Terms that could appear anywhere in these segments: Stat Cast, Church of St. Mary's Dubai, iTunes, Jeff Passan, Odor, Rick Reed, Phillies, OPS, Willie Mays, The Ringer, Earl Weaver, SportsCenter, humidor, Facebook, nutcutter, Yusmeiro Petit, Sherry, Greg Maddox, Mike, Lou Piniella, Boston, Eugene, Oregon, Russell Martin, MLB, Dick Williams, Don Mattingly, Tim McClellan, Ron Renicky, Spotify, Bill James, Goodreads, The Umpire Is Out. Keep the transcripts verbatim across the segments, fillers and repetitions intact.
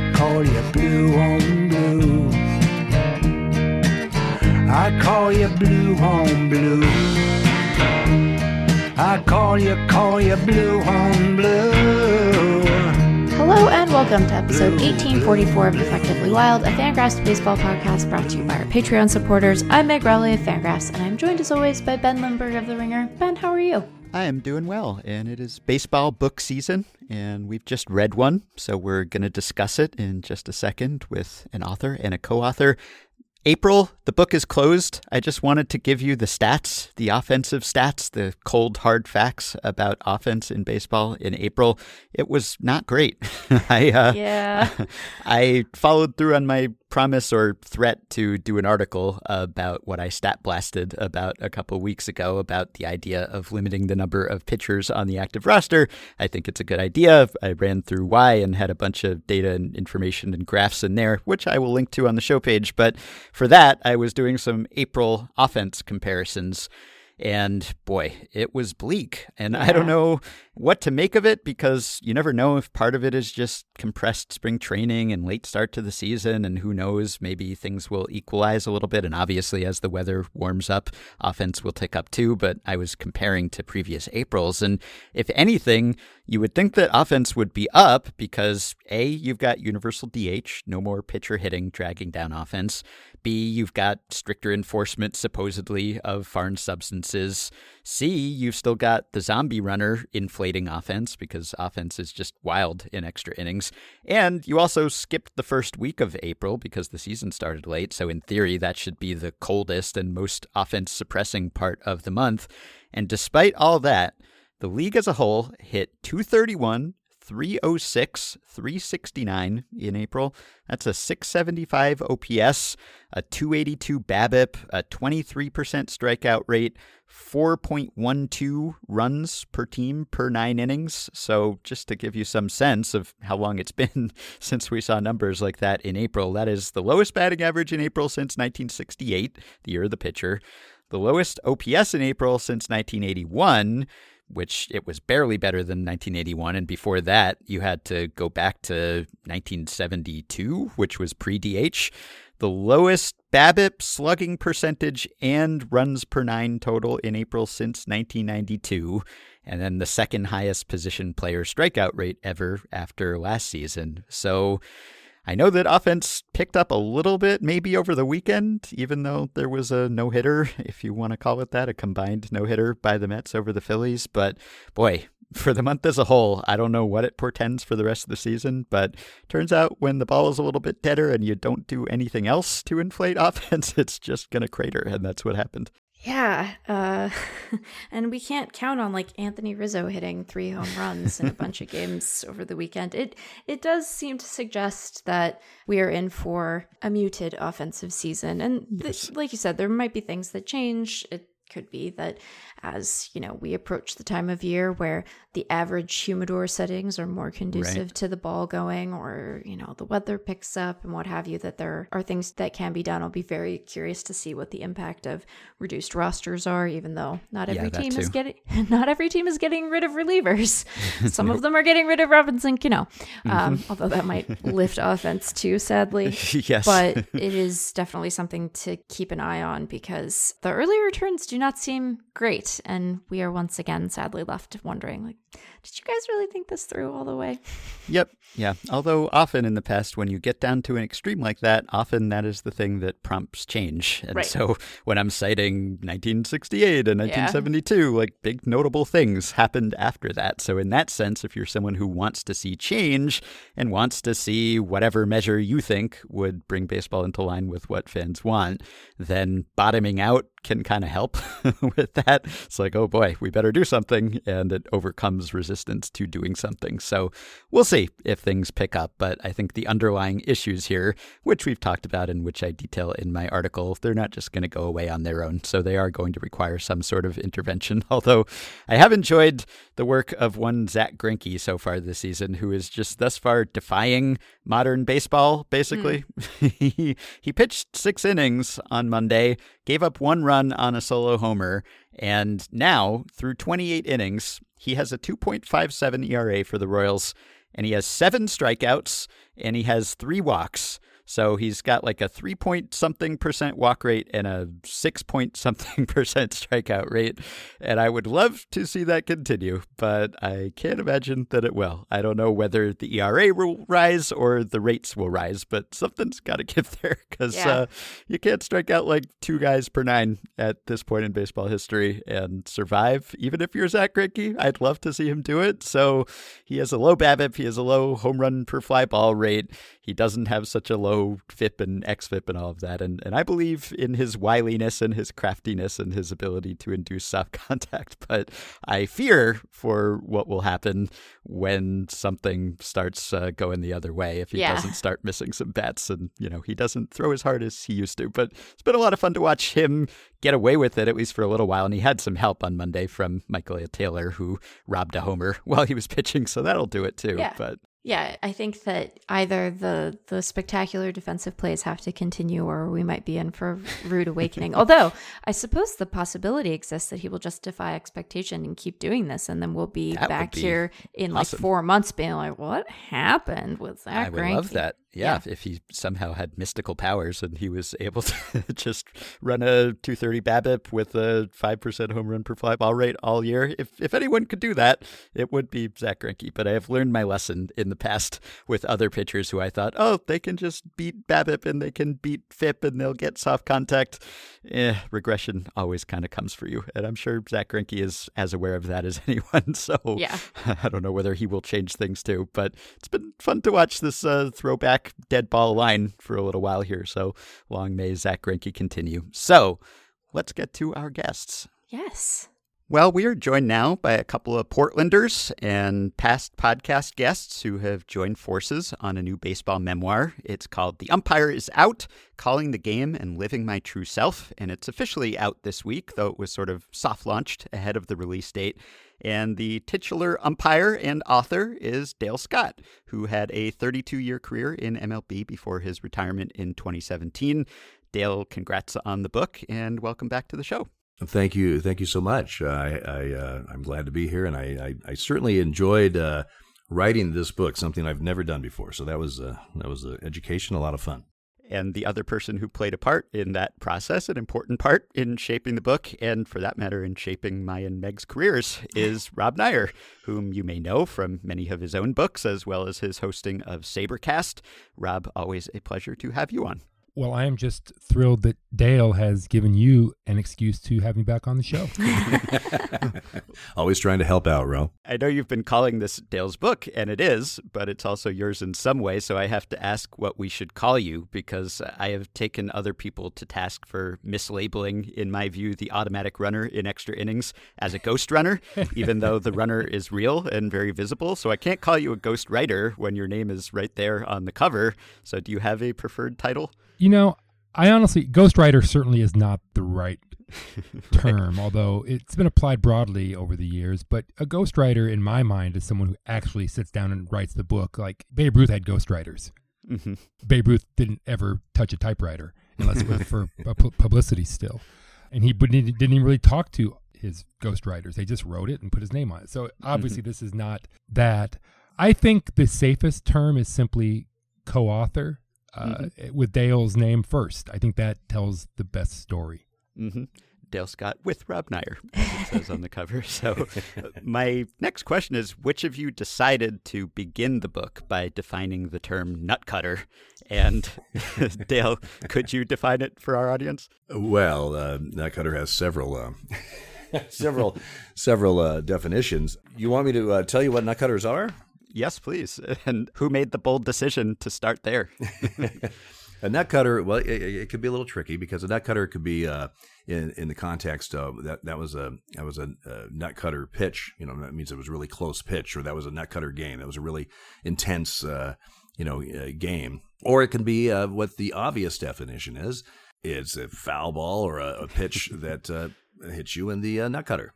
I call you blue on blue. I call you blue on blue. I call you, call you blue on blue. Hello and welcome to episode eighteen forty-four of Effectively Wild, a Fangraphs baseball podcast brought to you by our Patreon supporters. I'm Meg Rowley of Fangraphs, and I'm joined as always by Ben Lindbergh of The Ringer. Ben, how are you? I am doing well, and it is baseball book season, and we've just read one, so we're going to discuss it in just a second with an author and a co-author. April, the book is closed. I just wanted to give you the stats, the offensive stats, the cold, hard facts about offense in baseball in April. It was not great. I, uh, yeah. I followed through on my promise or threat to do an article about what I stat blasted about a couple weeks ago about the idea of limiting the number of pitchers on the active roster. I think it's a good idea. I ran through why and had a bunch of data and information and graphs in there, which I will link to on the show page. But for that, I was doing some April offense comparisons. And boy, it was bleak. And yeah. I don't know what to make of it because you never know if part of it is just compressed spring training and late start to the season. And who knows, maybe things will equalize a little bit. And obviously, as the weather warms up, offense will tick up too. But I was comparing to previous Aprils. And if anything, you would think that offense would be up because A, you've got universal D H, no more pitcher hitting, dragging down offense. B, you've got stricter enforcement, supposedly, of foreign substances. C, you've still got the zombie runner inflating offense because offense is just wild in extra innings. And you also skipped the first week of April because the season started late. So in theory, that should be the coldest and most offense suppressing part of the month. And despite all that, the league as a whole hit two thirty-one, three oh six, three sixty-nine in April. That's a six seventy-five O P S, a two eighty-two BABIP, a twenty-three percent strikeout rate, four point one two runs per team per nine innings. So just to give you some sense of how long it's been since we saw numbers like that in April, that is the lowest batting average in April since nineteen sixty-eight, the year of the pitcher, the lowest O P S in April since nineteen eighty-one, which it was barely better than nineteen eighty-one. And before that, you had to go back to nineteen seventy-two, which was pre-D H. The lowest BABIP, slugging percentage, and runs per nine total in April since nineteen ninety-two. And then the second highest position player strikeout rate ever after last season. So I know that offense picked up a little bit maybe over the weekend, even though there was a no-hitter, if you want to call it that, a combined no-hitter by the Mets over the Phillies. But boy, for the month as a whole, I don't know what it portends for the rest of the season, but turns out when the ball is a little bit deader and you don't do anything else to inflate offense, it's just going to crater, and that's what happened. Yeah, uh, and we can't count on like Anthony Rizzo hitting three home runs in a bunch of games over the weekend. It it does seem to suggest that we are in for a muted offensive season. And th- yes. like you said, there might be things that change. It could be that as, you know, we approach the time of year where the average humidor settings are more conducive right. to the ball going, or, you know, the weather picks up and what have you, that there are things that can be done. I'll be very curious to see what the impact of reduced rosters are, even though not every yeah, team too. is getting, not every team is getting rid of relievers. Some of them are getting rid of Robinson Cano, um, mm-hmm. although that might lift offense too, sadly. Yes. But it is definitely something to keep an eye on because the early returns do not seem great, and we are once again sadly left wondering, like, did you guys really think this through all the way? Yep. Yeah. Although often in the past, when you get down to an extreme like that, often that is the thing that prompts change. And right. so when I'm citing nineteen sixty-eight and nineteen seventy-two, yeah. like big notable things happened after that. So in that sense, if you're someone who wants to see change and wants to see whatever measure you think would bring baseball into line with what fans want, then bottoming out can kind of help with that. It's like, oh boy, we better do something. And it overcomes resistance to doing something. So we'll see if things pick up. But I think the underlying issues here, which we've talked about and which I detail in my article, they're not just going to go away on their own. So they are going to require some sort of intervention. Although I have enjoyed the work of one Zach Greinke so far this season, who is just thus far defying modern baseball, basically. Mm. he, he pitched six innings on Monday, gave up one run on a solo homer, and now, through twenty-eight innings, he has a two point five seven E R A for the Royals and he has seven strikeouts, and he has three walks. So he's got like a three point something percent walk rate and a six point something percent strikeout rate. And I would love to see that continue, but I can't imagine that it will. I don't know whether the E R A will rise or the rates will rise, but something's got to give there because yeah. uh, you can't strike out like two guys per nine at this point in baseball history and survive. Even if you're Zach Greinke, I'd love to see him do it. So he has a low BABIP. He has a low home run per fly ball rate. He doesn't have such a low F I P and X F I P and all of that. And and I believe in his wiliness and his craftiness and his ability to induce soft contact. But I fear for what will happen when something starts uh, going the other way if he yeah. doesn't start missing some bats and, you know, he doesn't throw as hard as he used to. But it's been a lot of fun to watch him get away with it, at least for a little while. And he had some help on Monday from Michael A. Taylor, who robbed a homer while he was pitching. So that'll do it, too. Yeah. But Yeah, I think that either the the spectacular defensive plays have to continue or we might be in for a rude awakening. Although I suppose the possibility exists that he will just defy expectation and keep doing this. And then we'll be that back be here in awesome. like four months being like, what happened with Zach Greinke? I would love that. Yeah, yeah, if he somehow had mystical powers and he was able to just run a two thirty BABIP with a five percent home run per fly ball rate all year. If if anyone could do that, it would be Zach Greinke. But I have learned my lesson in the past with other pitchers who I thought, oh, they can just beat BABIP and they can beat F I P and they'll get soft contact. Eh, regression always kind of comes for you. And I'm sure Zach Greinke is as aware of that as anyone. So yeah. I don't know whether he will change things too. But it's been fun to watch this uh, throwback dead ball line for a little while here. So long may Zach Greinke continue. So let's get to our guests. Yes. Well, we are joined now by a couple of Portlanders and past podcast guests who have joined forces on a new baseball memoir. It's called The Umpire Is Out, Calling the Game and Living My True Self. And it's officially out this week, though it was sort of soft launched ahead of the release date. And the titular umpire and author is Dale Scott, who had a thirty-two-year career in M L B before his retirement in twenty seventeen. Dale, congrats on the book and welcome back to the show. Thank you. Thank you so much. I, I, uh, I'm glad to be here, and I, I, I certainly enjoyed uh, writing this book, something I've never done before. So that was, uh, that was an education, a lot of fun. And the other person who played a part in that process, an important part in shaping the book, and for that matter, in shaping my and Meg's careers, is Rob Neyer, whom you may know from many of his own books, as well as his hosting of Sabercast. Rob, always a pleasure to have you on. Well, I am just thrilled that Dale has given you an excuse to have me back on the show. Always trying to help out, Ro. I know you've been calling this Dale's book, and it is, but it's also yours in some way. So I have to ask what we should call you, because I have taken other people to task for mislabeling, in my view, the automatic runner in extra innings as a ghost runner, even though the runner is real and very visible. So I can't call you a ghost writer when your name is right there on the cover. So do you have a preferred title? You know, I honestly, ghostwriter certainly is not the right term, right. although it's been applied broadly over the years. But a ghostwriter, in my mind, is someone who actually sits down and writes the book. Like Babe Ruth had ghostwriters. Mm-hmm. Babe Ruth didn't ever touch a typewriter unless it was for publicity still. And he didn't even really talk to his ghostwriters. They just wrote it and put his name on it. So obviously mm-hmm. this is not that. I think the safest term is simply co-author. Uh, mm-hmm. With Dale's name first. I think that tells the best story. Mm-hmm. Dale Scott with Rob Neyer, as it says on the cover. So my next question is, which of you decided to begin the book by defining the term nutcutter? And Dale, could you define it for our audience? Well, uh, nutcutter has several... Um... several several uh, definitions. You want me to uh, tell you what nutcutters are? Yes, please. And who made the bold decision to start there? A nutcutter, well, it, it could be a little tricky because a nutcutter could be uh, in in the context of that that was a that was a, a nutcutter pitch. You know, that means it was a really close pitch, or that was a nutcutter game. That was a really intense, uh, you know, uh, game. Or it can be uh, what the obvious definition is: it's a foul ball or a, a pitch that uh, hits you in the uh, nut cutter.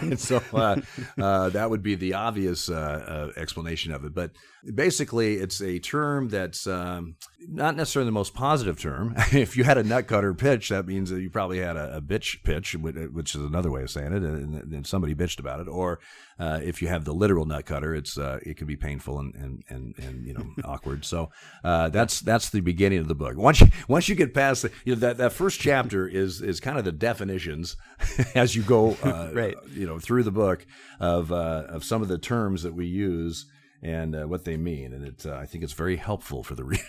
And so uh, uh, that would be the obvious uh, uh, explanation of it. But basically, it's a term that's um, not necessarily the most positive term. If you had a nut cutter pitch, that means that you probably had a, a bitch pitch, which is another way of saying it, and, and somebody bitched about it. Or uh, if you have the literal nut cutter, it's uh, it can be painful and and and, and you know awkward. So uh, that's that's the beginning of the book. Once you, once you get past the, you know, that that first chapter is is kind of the definitions as you go uh, right. you know through the book of uh, of some of the terms that we use and uh, what they mean, and it uh, I think it's very helpful for the reader.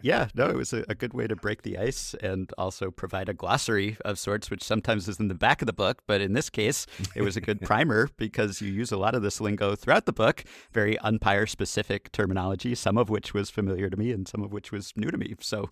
Yeah, no, it was a, a good way to break the ice and also provide a glossary of sorts, which sometimes is in the back of the book, but in this case, it was a good primer because you use a lot of this lingo throughout the book, very umpire-specific terminology, some of which was familiar to me and some of which was new to me. So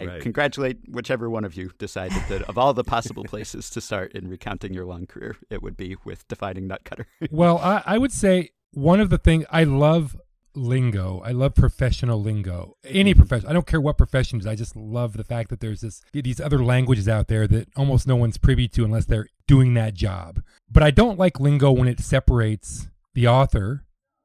I right. congratulate whichever one of you decided that of all the possible places to start in recounting your long career, it would be with defining nutcutter. Well, I, I would say... One of the things, I love lingo. I love professional lingo. Any profession. I don't care what profession it is. I just love the fact that there's this these other languages out there that almost no one's privy to unless they're doing that job. But I don't like lingo when it separates the author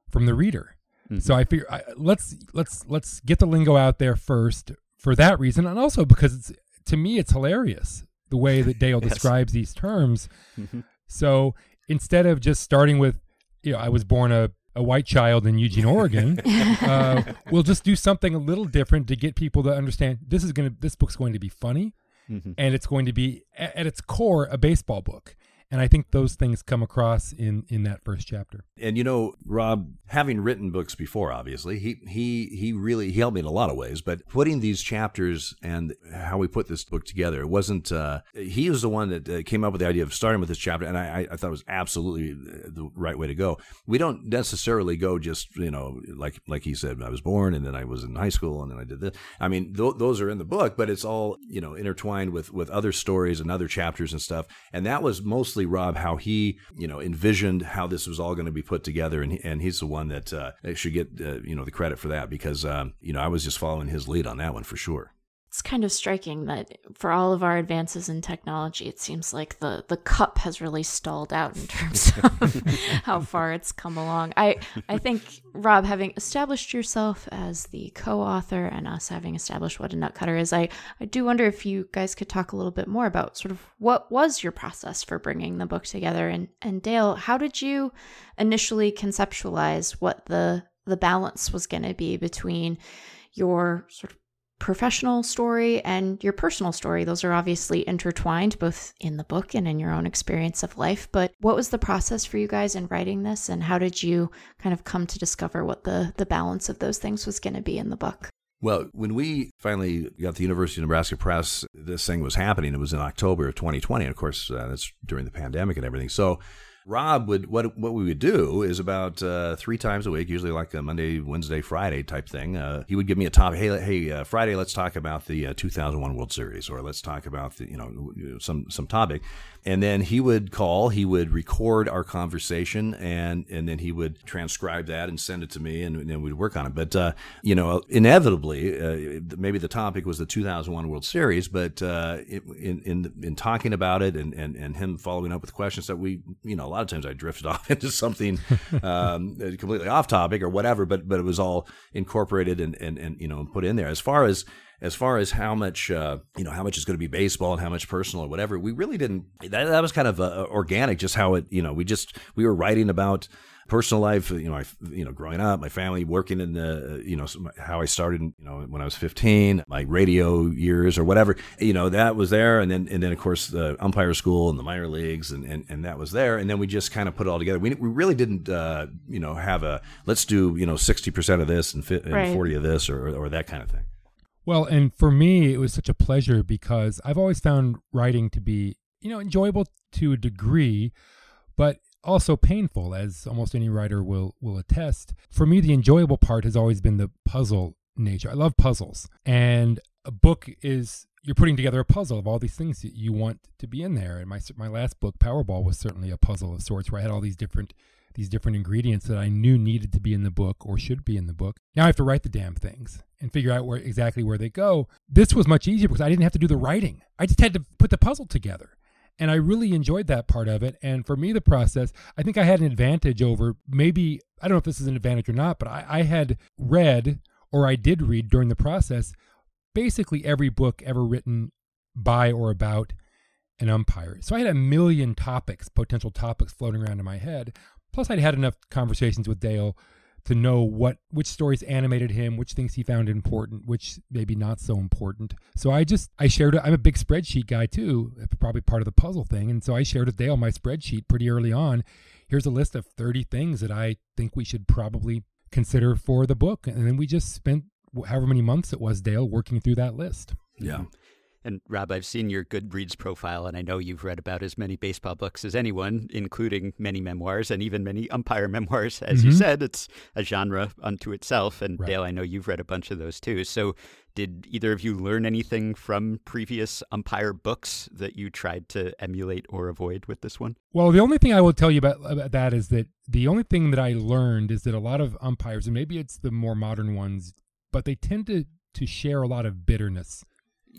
from the reader. Mm-hmm. So I figure I, let's let's let's get the lingo out there first for that reason, and also because it's, to me it's hilarious the way that Dale yes. describes these terms. Mm-hmm. So instead of just starting with, you know, I was born a, a white child in Eugene, Oregon. Uh, we'll just do something a little different to get people to understand this is going to, this book's going to be funny, mm-hmm. and it's going to be at, at its core a baseball book. And I think those things come across in, in that first chapter. And, you know, Rob, having written books before, obviously, he he he really he helped me in a lot of ways. But putting these chapters and how we put this book together, it wasn't uh, he was the one that uh, came up with the idea of starting with this chapter. And I, I thought it was absolutely the right way to go. We don't necessarily go just, you know, like like he said, I was born and then I was in high school and then I did this. I mean, th- those are in the book, but it's all, you know, intertwined with, with other stories and other chapters and stuff. And that was mostly Rob, how he, you know, envisioned how this was all going to be put together, and and he's the one that uh, should get uh, you know the credit for that because um, you know I was just following his lead on that one for sure. It's kind of striking that for all of our advances in technology, it seems like the the cup has really stalled out in terms of how far it's come along. I I think, Rob, having established yourself as the co-author and us having established what a nutcutter is, I, I do wonder if you guys could talk a little bit more about sort of what was your process for bringing the book together. And, and Dale, how did you initially conceptualize what the the balance was going to be between your sort of professional story and your personal story? Those are obviously intertwined both in the book and in your own experience of life. But what was the process for you guys in writing this, and how did you kind of come to discover what the, the balance of those things was going to be in the book? Well, when we finally got the University of Nebraska Press, this thing was happening. It was in October of twenty twenty. And of course, uh, that's during the pandemic and everything. So Rob would, what what we would do is about uh, three times a week, usually like a Monday, Wednesday, Friday type thing. Uh, he would give me a topic. Hey, hey, uh, Friday, let's talk about the uh, two thousand one World Series, or let's talk about the, you know, some some topic. And then he would call, he would record our conversation, and, and then he would transcribe that and send it to me, and then we'd work on it. But, uh, you know, inevitably, uh, maybe the topic was the two thousand one World Series, but uh, in, in in talking about it and, and, and him following up with questions that we, you know, a lot of times I drifted off into something um, completely off topic or whatever, but but it was all incorporated and, and, and you know, put in there. As far as As far as how much, uh, you know, how much is going to be baseball and how much personal or whatever, we really didn't. That, that was kind of uh, organic, just how it, you know, we just we were writing about personal life, you know, I, you know, growing up, my family, working in the, you know, how I started, you know, when I was fifteen, my radio years or whatever, you know, that was there. And then, and then of course, the umpire school and the minor leagues and, and, and that was there. And then we just kind of put it all together. We we really didn't, uh, you know, have a, let's do, you know, sixty percent of this and, fi- and right. forty of this or, or that kind of thing. Well, and for me, it was such a pleasure because I've always found writing to be, you know, enjoyable to a degree, but also painful, as almost any writer will will attest. For me, the enjoyable part has always been the puzzle nature. I love puzzles. And a book is, you're putting together a puzzle of all these things that you want to be in there. And my my last book, Powerball, was certainly a puzzle of sorts where I had all these different these different ingredients that I knew needed to be in the book or should be in the book. Now I have to write the damn things and figure out where exactly where they go. This was much easier because I didn't have to do the writing. I just had to put the puzzle together. And I really enjoyed that part of it. And for me, the process, I think I had an advantage over maybe, I don't know if this is an advantage or not, but I, I had read, or I did read during the process, basically every book ever written by or about an umpire. So I had a million topics, potential topics floating around in my head. Plus I'd had enough conversations with Dale to know what which stories animated him, which things he found important, which maybe not so important. So I just, I shared, I'm a big spreadsheet guy too, probably part of the puzzle thing. And so I shared with Dale my spreadsheet pretty early on. Here's a list of thirty things that I think we should probably consider for the book. And then we just spent however many months it was, Dale, working through that list. Yeah. And Rob, I've seen your Goodreads profile, and I know you've read about as many baseball books as anyone, including many memoirs and even many umpire memoirs. As mm-hmm. you said, it's a genre unto itself. And right. Dale, I know you've read a bunch of those too. So did either of you learn anything from previous umpire books that you tried to emulate or avoid with this one? Well, the only thing I will tell you about, about that is that the only thing that I learned is that a lot of umpires, and maybe it's the more modern ones, but they tend to, to share a lot of bitterness.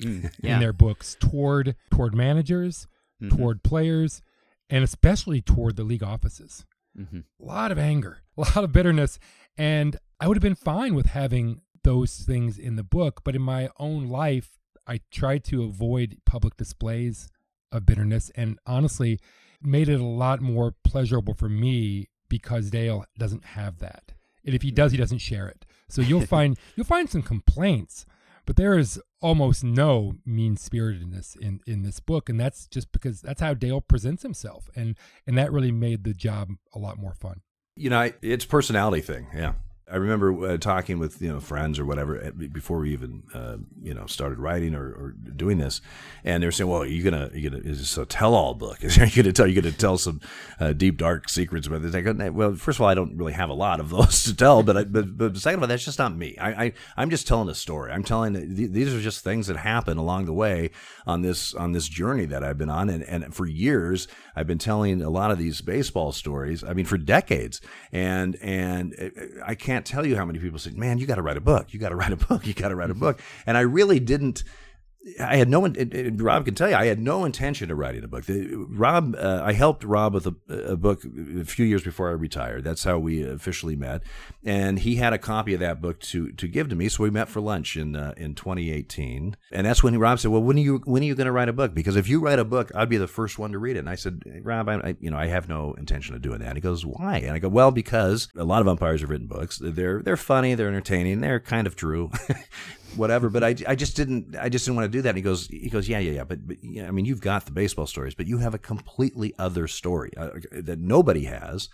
Mm, yeah. in their books toward toward managers, mm-hmm. toward players, and especially toward the league offices. Mm-hmm. A lot of anger, a lot of bitterness. And I would have been fine with having those things in the book, but in my own life, I tried to avoid public displays of bitterness, and honestly made it a lot more pleasurable for me because Dale doesn't have that. And if he does, he doesn't share it. So you'll find you'll find some complaints, but there is almost no mean-spiritedness in, in this book, and that's just because that's how Dale presents himself, and and that really made the job a lot more fun. You know, I, it's a personality thing, yeah. I remember uh, talking with, you know, friends or whatever before we even, uh, you know, started writing or, or doing this. And they were saying, well, are you going to, is this a tell-all book? Are you going to tell, you going to tell some uh, deep, dark secrets about this? I go, well, first of all, I don't really have a lot of those to tell. But I, but, but second of all, that's just not me. I, I, I'm just telling a story. I'm telling, th- these are just things that happen along the way on this, on this journey that I've been on. And, and for years, I've been telling a lot of these baseball stories. I mean, for decades. And, and I can't tell you how many people said, man, you got to write a book. You got to write a book. You got to write a book. And I really didn't. I had no, it, it, Rob can tell you, I had no intention of writing a book. The, Rob, uh, I helped Rob with a, a book a few years before I retired. That's how we officially met. And he had a copy of that book to, to give to me. So we met for lunch in, uh, in twenty eighteen. And that's when Rob said, well, when are you, when are you going to write a book? Because if you write a book, I'd be the first one to read it. And I said, Rob, I, I, you know, I have no intention of doing that. And he goes, why? And I go, well, because a lot of umpires have written books. They're, they're funny. They're entertaining. They're kind of true. Whatever, but I, I just didn't I just didn't want to do that. And he goes he goes yeah yeah yeah. But, but yeah, I mean, you've got the baseball stories, but you have a completely other story uh, that nobody has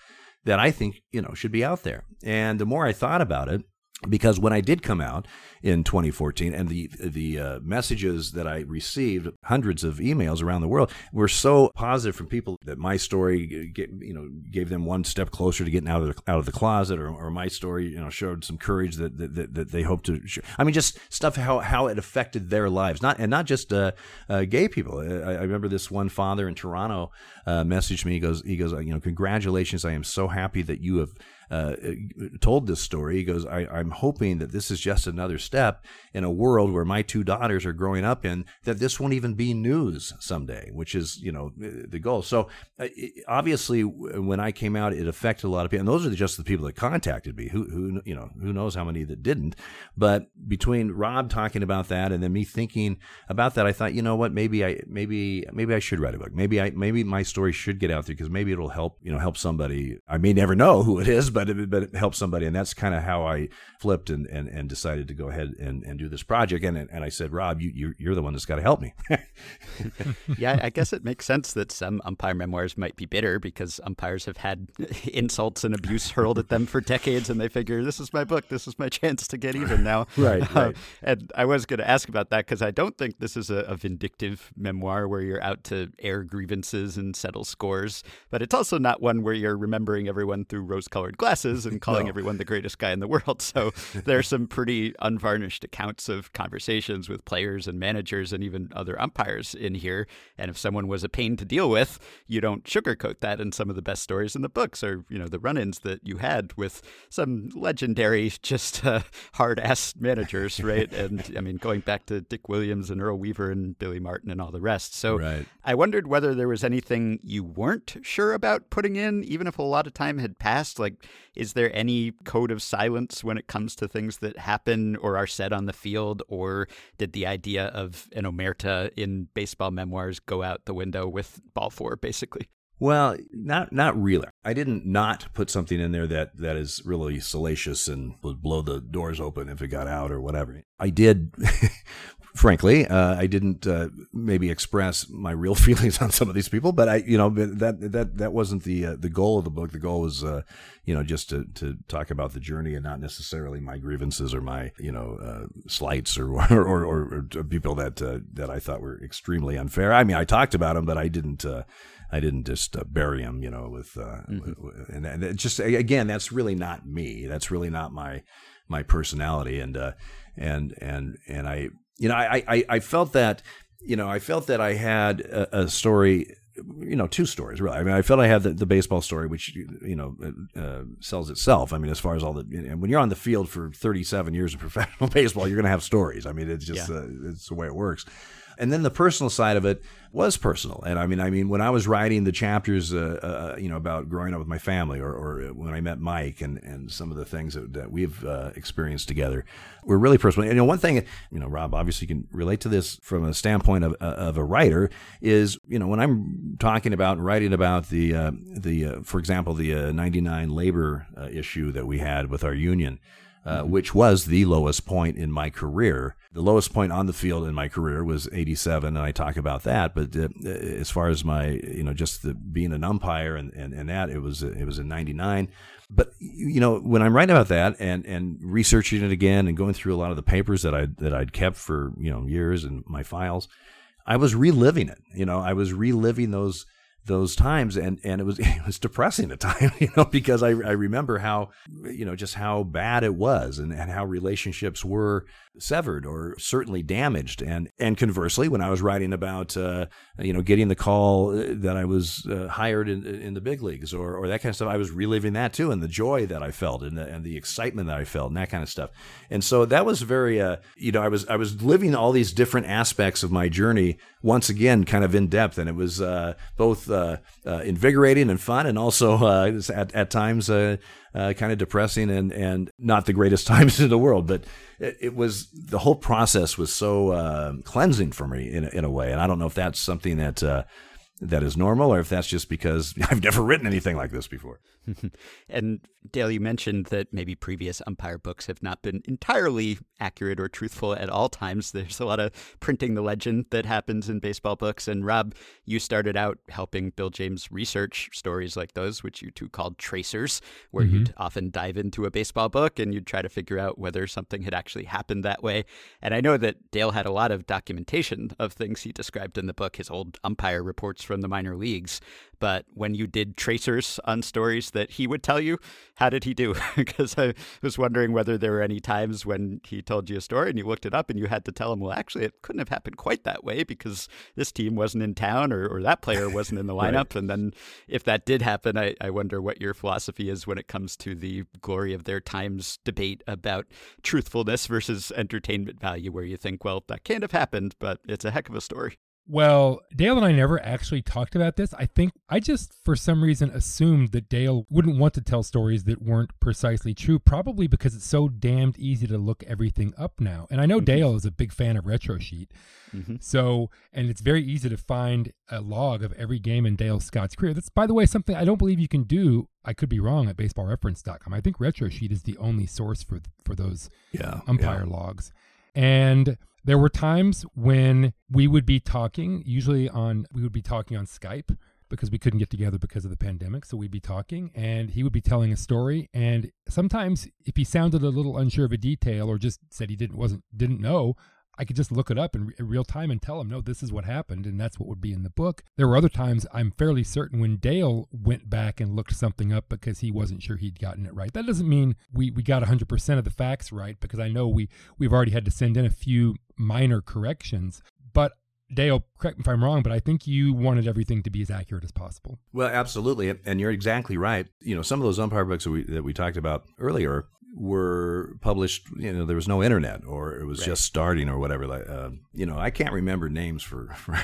that I think, you know, should be out there. And the more I thought about it, because when I did come out in twenty fourteen, and the the uh, messages that I received, hundreds of emails around the world, were so positive from people that my story, you know, gave them one step closer to getting out of the, out of the closet, or, or my story, you know, showed some courage that that, that, that they hoped to show. I mean, just stuff how, how it affected their lives, not and not just uh, uh, gay people. I, I remember this one father in Toronto uh, messaged me. He goes he goes you know, congratulations, I am so happy that you have Uh, told this story. He goes, I, I'm hoping that this is just another step in a world where my two daughters are growing up in, that this won't even be news someday, which is, you know, the goal. So uh, it, obviously, when I came out, it affected a lot of people. And those are just the people that contacted me. Who, who, you know, who knows how many that didn't. But between Rob talking about that and then me thinking about that, I thought, you know what, maybe I, maybe, maybe I should write a book. Maybe I, maybe my story should get out there, because maybe it'll help, you know, help somebody. I may never know who it is, but it, but it helps somebody. And that's kind of how I flipped and, and, and decided to go ahead and, and do this project. And and I said, Rob, you, you, you're the one that's got to help me. Yeah, I guess it makes sense that some umpire memoirs might be bitter, because umpires have had insults and abuse hurled at them for decades, and they figure, this is my book. This is my chance to get even now. Right, uh, right. And I was going to ask about that, because I don't think this is a, a vindictive memoir where you're out to air grievances and settle scores, but it's also not one where you're remembering everyone through rose-colored glasses and calling no. everyone the greatest guy in the world. So there's some pretty unvarnished accounts of conversations with players and managers and even other umpires in here. And if someone was a pain to deal with, you don't sugarcoat that. And some of the best stories in the books are, you know, the run-ins that you had with some legendary, just uh, hard-ass managers, right? And I mean, going back to Dick Williams and Earl Weaver and Billy Martin and all the rest. So right. I wondered whether there was anything you weren't sure about putting in, even if a lot of time had passed. Like, is there any code of silence when it comes to things that happen or are said on the field? Or did the idea of an omerta in baseball memoirs go out the window with ball four, basically? Well, not not really. I didn't not put something in there that, that is really salacious and would blow the doors open if it got out or whatever. I did, frankly, uh, I didn't uh, maybe express my real feelings on some of these people, but I, you know, that that that wasn't the uh, the goal of the book. The goal was, uh, you know, just to, to talk about the journey and not necessarily my grievances or my, you know, uh, slights or or, or, or people that uh, that I thought were extremely unfair. I mean, I talked about them, but I didn't. Uh, I didn't just uh, bury him, you know, with, uh, mm-hmm. with and, and it just, again, that's really not me. That's really not my, my personality. And, uh, and, and, and I, you know, I, I, I felt that, you know, I felt that I had a, a story, you know, two stories, really. I mean, I felt I had the, the baseball story, which, you know, uh, sells itself. I mean, as far as all the, and when you're on the field for thirty-seven years of professional baseball, you're going to have stories. I mean, it's just, yeah. uh, it's the way it works. And then the personal side of it was personal. And I mean, I mean, when I was writing the chapters, uh, uh, you know, about growing up with my family or, or when I met Mike and, and some of the things that, that we've uh, experienced together were really personal. And, you know, one thing, you know, Rob, obviously can relate to this from a standpoint of, uh, of a writer is, you know, when I'm talking about and writing about the, uh, the uh, for example, the uh, ninety-nine labor uh, issue that we had with our union, Uh, which was the lowest point in my career. The lowest point on the field in my career was eighty-seven, and I talk about that. But uh, as far as my, you know, just the, being an umpire and, and, and that, it was it was in ninety-nine. But, you know, when I'm writing about that and, and researching it again and going through a lot of the papers that, I, that I'd kept for, you know, years and my files, I was reliving it. You know, I was reliving those those times. And, and it was, it was depressing at times, you know, because I, I remember how, you know, just how bad it was and, and how relationships were severed or certainly damaged. And, and conversely, when I was writing about, uh, you know, getting the call that I was uh, hired in, in the big leagues or, or that kind of stuff, I was reliving that too. And the joy that I felt and the, and the excitement that I felt and that kind of stuff. And so that was very, uh, you know, I was, I was living all these different aspects of my journey once again, kind of in depth. And it was, uh, both, Uh, uh, invigorating and fun, and also uh, at, at times uh, uh, kind of depressing and, and not the greatest times in the world. But it, it was the whole process was so uh, cleansing for me in, in a way. And I don't know if that's something that uh, that is normal or if that's just because I've never written anything like this before. And Dale, you mentioned that maybe previous umpire books have not been entirely accurate or truthful at all times. There's a lot of printing the legend that happens in baseball books. And Rob, you started out helping Bill James research stories like those, which you two called tracers, where mm-hmm. you'd often dive into a baseball book and you'd try to figure out whether something had actually happened that way. And I know that Dale had a lot of documentation of things he described in the book, his old umpire reports from the minor leagues. But when you did tracers on stories that he would tell you, how did he do? Because I was wondering whether there were any times when he told you a story and you looked it up and you had to tell him, well, actually, it couldn't have happened quite that way because this team wasn't in town or, or that player wasn't in the lineup. Right. And then if that did happen, I, I wonder what your philosophy is when it comes to the glory of their times debate about truthfulness versus entertainment value, where you think, well, that can't have happened, but it's a heck of a story. Well, Dale and I never actually talked about this. I think I just, for some reason, assumed that Dale wouldn't want to tell stories that weren't precisely true, probably because it's so damned easy to look everything up now. And I know mm-hmm. Dale is a big fan of Retro Sheet. Mm-hmm. So, and it's very easy to find a log of every game in Dale Scott's career. That's, by the way, something I don't believe you can do. I could be wrong at baseball reference dot com. I think Retro Sheet is the only source for, for those yeah, umpire yeah. logs. And there were times when we would be talking, usually on, we would be talking on Skype because we couldn't get together because of the pandemic. So we'd be talking and he would be telling a story. And sometimes if he sounded a little unsure of a detail or just said he didn't, wasn't, didn't know, I could just look it up in real time and tell him, no, this is what happened, and that's what would be in the book. There were other times I'm fairly certain when Dale went back and looked something up because he wasn't sure he'd gotten it right. That doesn't mean we, we got one hundred percent of the facts right, because I know we, we've already had to send in a few minor corrections. But Dale, correct me if I'm wrong, but I think you wanted everything to be as accurate as possible. Well, absolutely, and you're exactly right. You know, some of those umpire books that we, that we talked about earlier were published, you know, there was no internet, or it was right. just starting or whatever. Like, uh, you know, I can't remember names for, for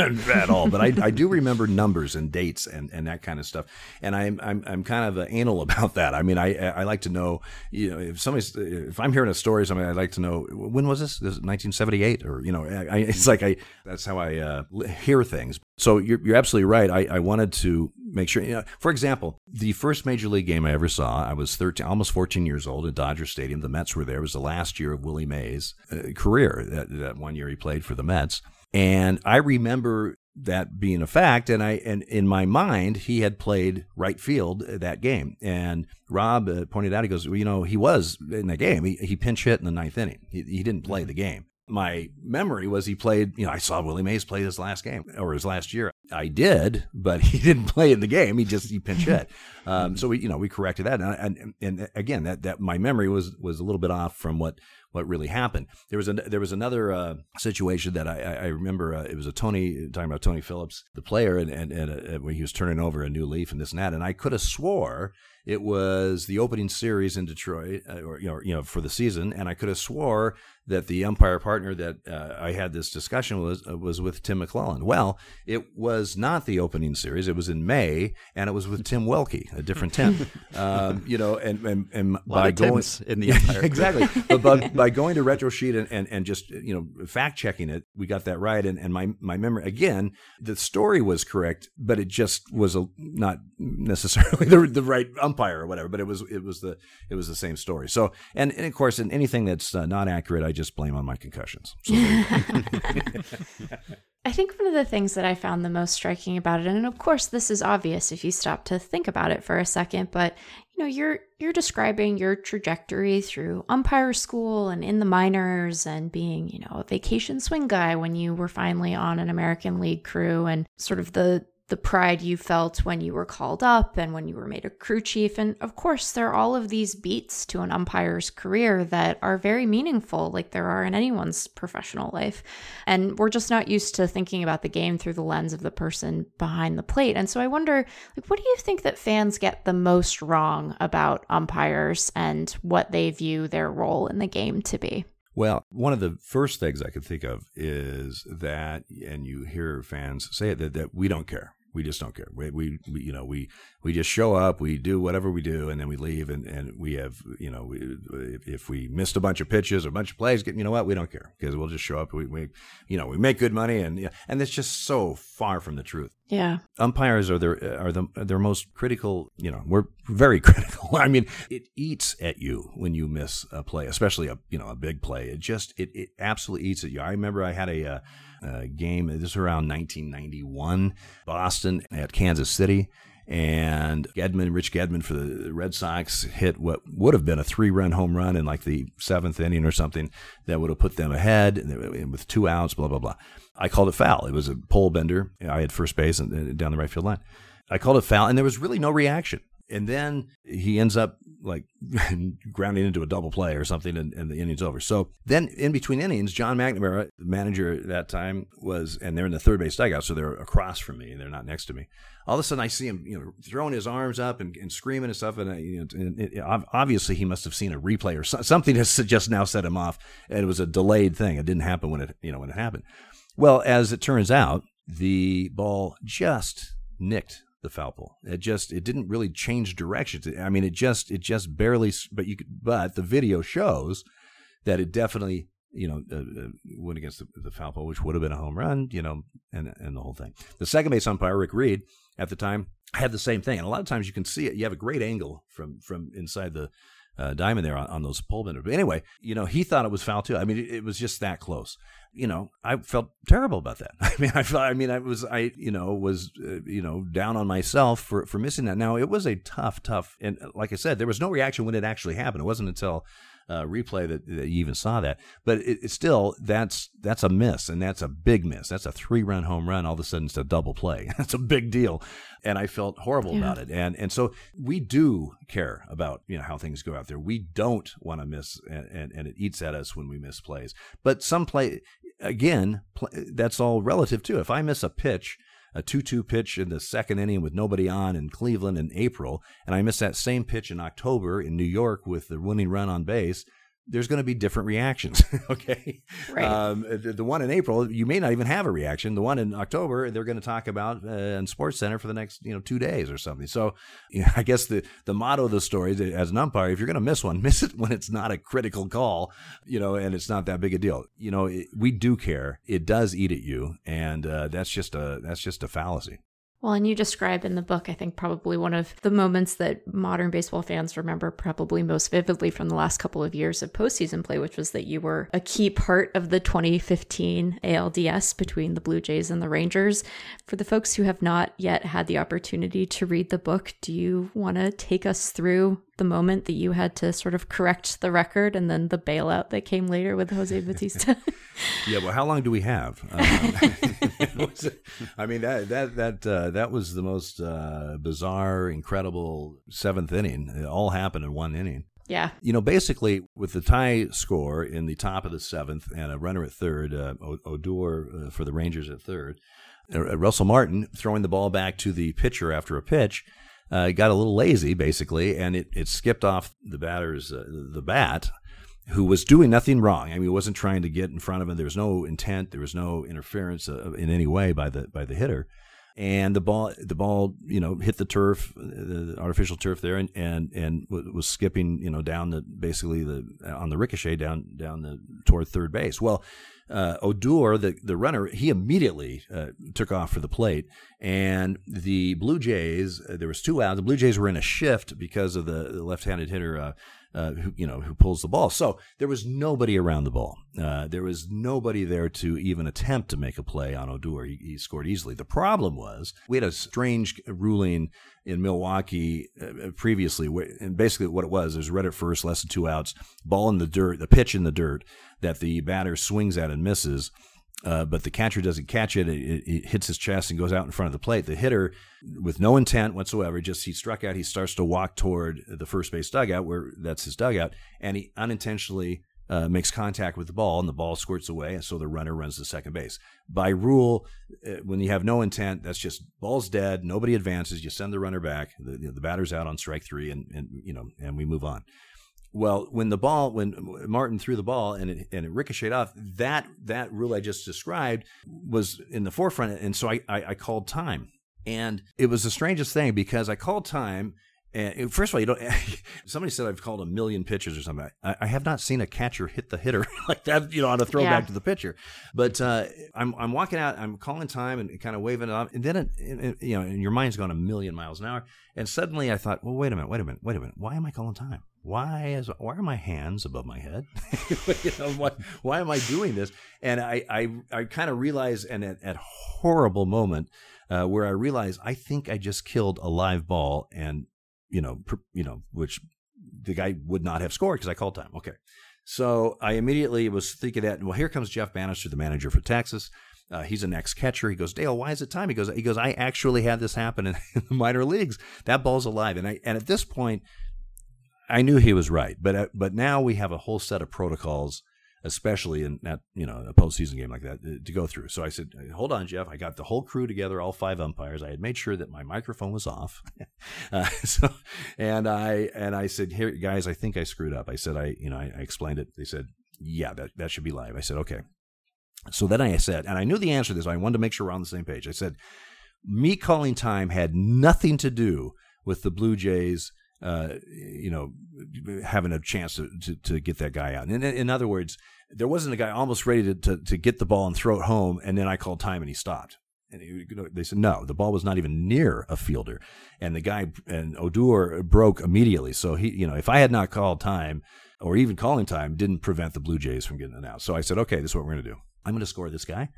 at all, but I, I do remember numbers and dates and, and that kind of stuff. And I'm I'm I'm kind of anal about that. I mean, I I like to know, you know, if somebody's, if I'm hearing a story, somebody, I'd like to know, when was this? This is nineteen seventy-eight, or, you know, I, it's like I that's how I uh, hear things. So you're you're absolutely right. I, I wanted to make sure, you know, for example, the first major league game I ever saw, I was thirteen, almost fourteen years old at Dodger Stadium. The Mets were there. It was the last year of Willie Mays' uh, career, that, that one year he played for the Mets. And I remember that being a fact. And I, and in my mind, he had played right field that game. And Rob uh, pointed out, he goes, well, you know, he was in the game. He, he pinch hit in the ninth inning. He, he didn't play the game. My memory was he played, you know, I saw Willie Mays play his last game or his last year. I did, but he didn't play in the game. He just, he pinch hit. Um, so we, you know, we corrected that. And, and, and again, that, that my memory was, was a little bit off from what, what really happened. There was a, there was another uh, situation that I, I remember. Uh, it was a Tony, talking about Tony Phillips, the player, and, and, and uh, when he was turning over a new leaf and this and that. And I could have swore it was the opening series in Detroit, uh, or, you know, you know, for the season. And I could have swore that the umpire partner that uh, I had this discussion was uh, was with Tim McClellan. Well, it was not the opening series. It was in May, and it was with Tim Welke, a different Tim. um, you know, and and, and by going in the umpire exactly, but by, by going to Retro Sheet and, and and just, you know, fact checking it, we got that right. And and my my memory again, the story was correct, but it just was a, not necessarily the the right umpire. Or whatever, but it was it was the it was the same story. So and, and of course, in anything that's uh, not accurate, I just blame on my concussions. So I think one of the things that I found the most striking about it, and of course, this is obvious if you stop to think about it for a second, but you know, you're you're describing your trajectory through umpire school and in the minors and being, you know, a vacation swing guy when you were finally on an American League crew, and sort of the the pride you felt when you were called up and when you were made a crew chief. And of course, there are all of these beats to an umpire's career that are very meaningful, like there are in anyone's professional life. And we're just not used to thinking about the game through the lens of the person behind the plate. And so I wonder, like, what do you think that fans get the most wrong about umpires and what they view their role in the game to be? Well, one of the first things I could think of is that, and you hear fans say it, that, that we don't care. We just don't care. We, we, we, you know, we, we just show up, we do whatever we do, and then we leave. And, and we have, you know, we, if we missed a bunch of pitches or a bunch of plays, you know what, we don't care, because we'll just show up. We, we, you know, we make good money, and and it's just so far from the truth. Yeah, umpires are their are the their most critical. You know, we're very critical. I mean, it eats at you when you miss a play, especially a you know a big play. It just it it absolutely eats at you. I remember I had a. Uh, Uh, game. This was around nineteen ninety-one, Boston at Kansas City, and Gedman, Rich Gedman for the Red Sox hit what would have been a three-run home run in like the seventh inning or something that would have put them ahead, and, they, and with two outs, blah, blah, blah. I called it foul. It was a pole bender. I had first base and, and down the right field line. I called it foul, and there was really no reaction. And then he ends up like grounding into a double play or something, and, and the inning's over. So then in between innings, John McNamara, the manager at that time, was, and they're in the third base dugout, so they're across from me and they're not next to me. All of a sudden I see him, you know, throwing his arms up and, and screaming and stuff. And, I, you know, and it, obviously he must have seen a replay or so, something has just now set him off. And it was a delayed thing. It didn't happen when it, you know, when it happened. Well, as it turns out, the ball just nicked the foul pole. It just, it didn't really change direction. I mean, it just, it just barely, but you could, but the video shows that it definitely, you know, uh, went against the, the foul pole, which would have been a home run, you know, and, and the whole thing. The second base umpire, Rick Reed, at the time had the same thing. And a lot of times you can see it. You have a great angle from, from inside the uh, diamond there on, on those pole benders. But anyway, you know, he thought it was foul too. I mean, it, it was just that close. You know, I felt terrible about that. I mean, I felt, I mean, I was, I, you know, was, uh, you know, down on myself for, for missing that. Now, it was a tough, tough. And like I said, there was no reaction when it actually happened. It wasn't until uh, replay that, that you even saw that. But it, it's still, that's that's a miss, and that's a big miss. That's a three-run home run. All of a sudden, it's a double play. That's a big deal. And I felt horrible yeah. about it. And and so we do care about, you know, how things go out there. We don't want to miss, and, and, and it eats at us when we miss plays. But some play, again, play, that's all relative too. If I miss a pitch, a two two pitch in the second inning with nobody on in Cleveland in April, and I miss that same pitch in October in New York with the winning run on base, there's going to be different reactions, okay? Right. Um, the, the one in April, you may not even have a reaction. The one in October, they're going to talk about uh, in SportsCenter for the next, you know, two days or something. So you know, I guess the, the motto of the story is, as an umpire, if you're going to miss one, miss it when it's not a critical call, you know, and it's not that big a deal. You know, it, we do care. It does eat at you, and uh, that's just a that's just a fallacy. Well, and you describe in the book, I think, probably one of the moments that modern baseball fans remember probably most vividly from the last couple of years of postseason play, which was that you were a key part of the twenty fifteen A L D S between the Blue Jays and the Rangers. For the folks who have not yet had the opportunity to read the book, do you want to take us through the moment that you had to sort of correct the record and then the bailout that came later with Jose Bautista? Yeah, well, how long do we have? Um, I mean, that that that uh, that was the most uh, bizarre, incredible seventh inning. It all happened in one inning. Yeah. You know, basically, with the tie score in the top of the seventh and a runner at third, uh, Odor uh, for the Rangers at third, uh, Russell Martin throwing the ball back to the pitcher after a pitch, Uh, got a little lazy, basically, and it, it skipped off the batter's uh, the bat, who was doing nothing wrong. I mean, he wasn't trying to get in front of him. There was no intent. There was no interference uh, in any way by the by the hitter. And the ball, the ball, you know, hit the turf, the artificial turf there, and and, and was skipping, you know, down the basically the on the ricochet down down the toward third base. Well, uh, Odor, the the runner, he immediately uh, took off for the plate, and the Blue Jays, there was two outs. The Blue Jays were in a shift because of the, the left-handed hitter. Uh, Uh, who, you know, who pulls the ball. So there was nobody around the ball. Uh, there was nobody there to even attempt to make a play on Odor. He, he scored easily. The problem was we had a strange ruling in Milwaukee uh, previously, where, and basically what it was, there's red at first, less than two outs, ball in the dirt, the pitch in the dirt that the batter swings at and misses. Uh, but the catcher doesn't catch it. It, it hits his chest and goes out in front of the plate. The hitter, with no intent whatsoever, just he struck out. He starts to walk toward the first base dugout, where that's his dugout, and he unintentionally uh, makes contact with the ball, and the ball squirts away, and so the runner runs to second base. By rule, uh, when you have no intent, that's just ball's dead. Nobody advances. You send the runner back. The, you know, the batter's out on strike three, and, and you know, and we move on. Well, when the ball, when Martin threw the ball and it, and it ricocheted off, that that rule I just described was in the forefront. And so I, I, I called time. And it was the strangest thing because I called time. And first of all, you don't. Somebody said I've called a million pitches or something. I, I have not seen a catcher hit the hitter like that, you know, on a throwback yeah. to the pitcher. But uh, I'm I'm walking out, I'm calling time and kind of waving it off, and then it, it, you know, and your mind's going a million miles an hour. And suddenly I thought, well, wait a minute, wait a minute, wait a minute. Why am I calling time? Why is why are my hands above my head? you know, why, why am I doing this? And I I, I kind of realized, and at, at horrible moment uh, where I realized I think I just killed a live ball and. You know, you know, which the guy would not have scored because I called time. Okay. So I immediately was thinking that, well, here comes Jeff Bannister, the manager for Texas. Uh, he's an ex-catcher. He goes, Dale, why is it time? He goes, he goes, I actually had this happen in the minor leagues. That ball's alive. And I, and at this point I knew he was right, but, uh, but now we have a whole set of protocols, especially in that, you know, a postseason game like that uh, to go through. So I said, hold on, Jeff. I got the whole crew together, all five umpires. I had made sure that my microphone was off. uh, so, and I, and I said, here guys, I think I screwed up. I said, I, you know, I, I explained it. They said, yeah, that, that should be live. I said, okay. So then I said, and I knew the answer to this. I wanted to make sure we're on the same page. I said, me calling time had nothing to do with the Blue Jays, uh, you know, having a chance to, to, to get that guy out. And in, in other words, there wasn't a guy almost ready to, to, to get the ball and throw it home. And then I called time and he stopped. And he, they said, no, the ball was not even near a fielder. And the guy and Odor broke immediately. So he, you know, if I had not called time or even calling time didn't prevent the Blue Jays from getting it out. So I said, okay, this is what we're going to do. I'm going to score this guy.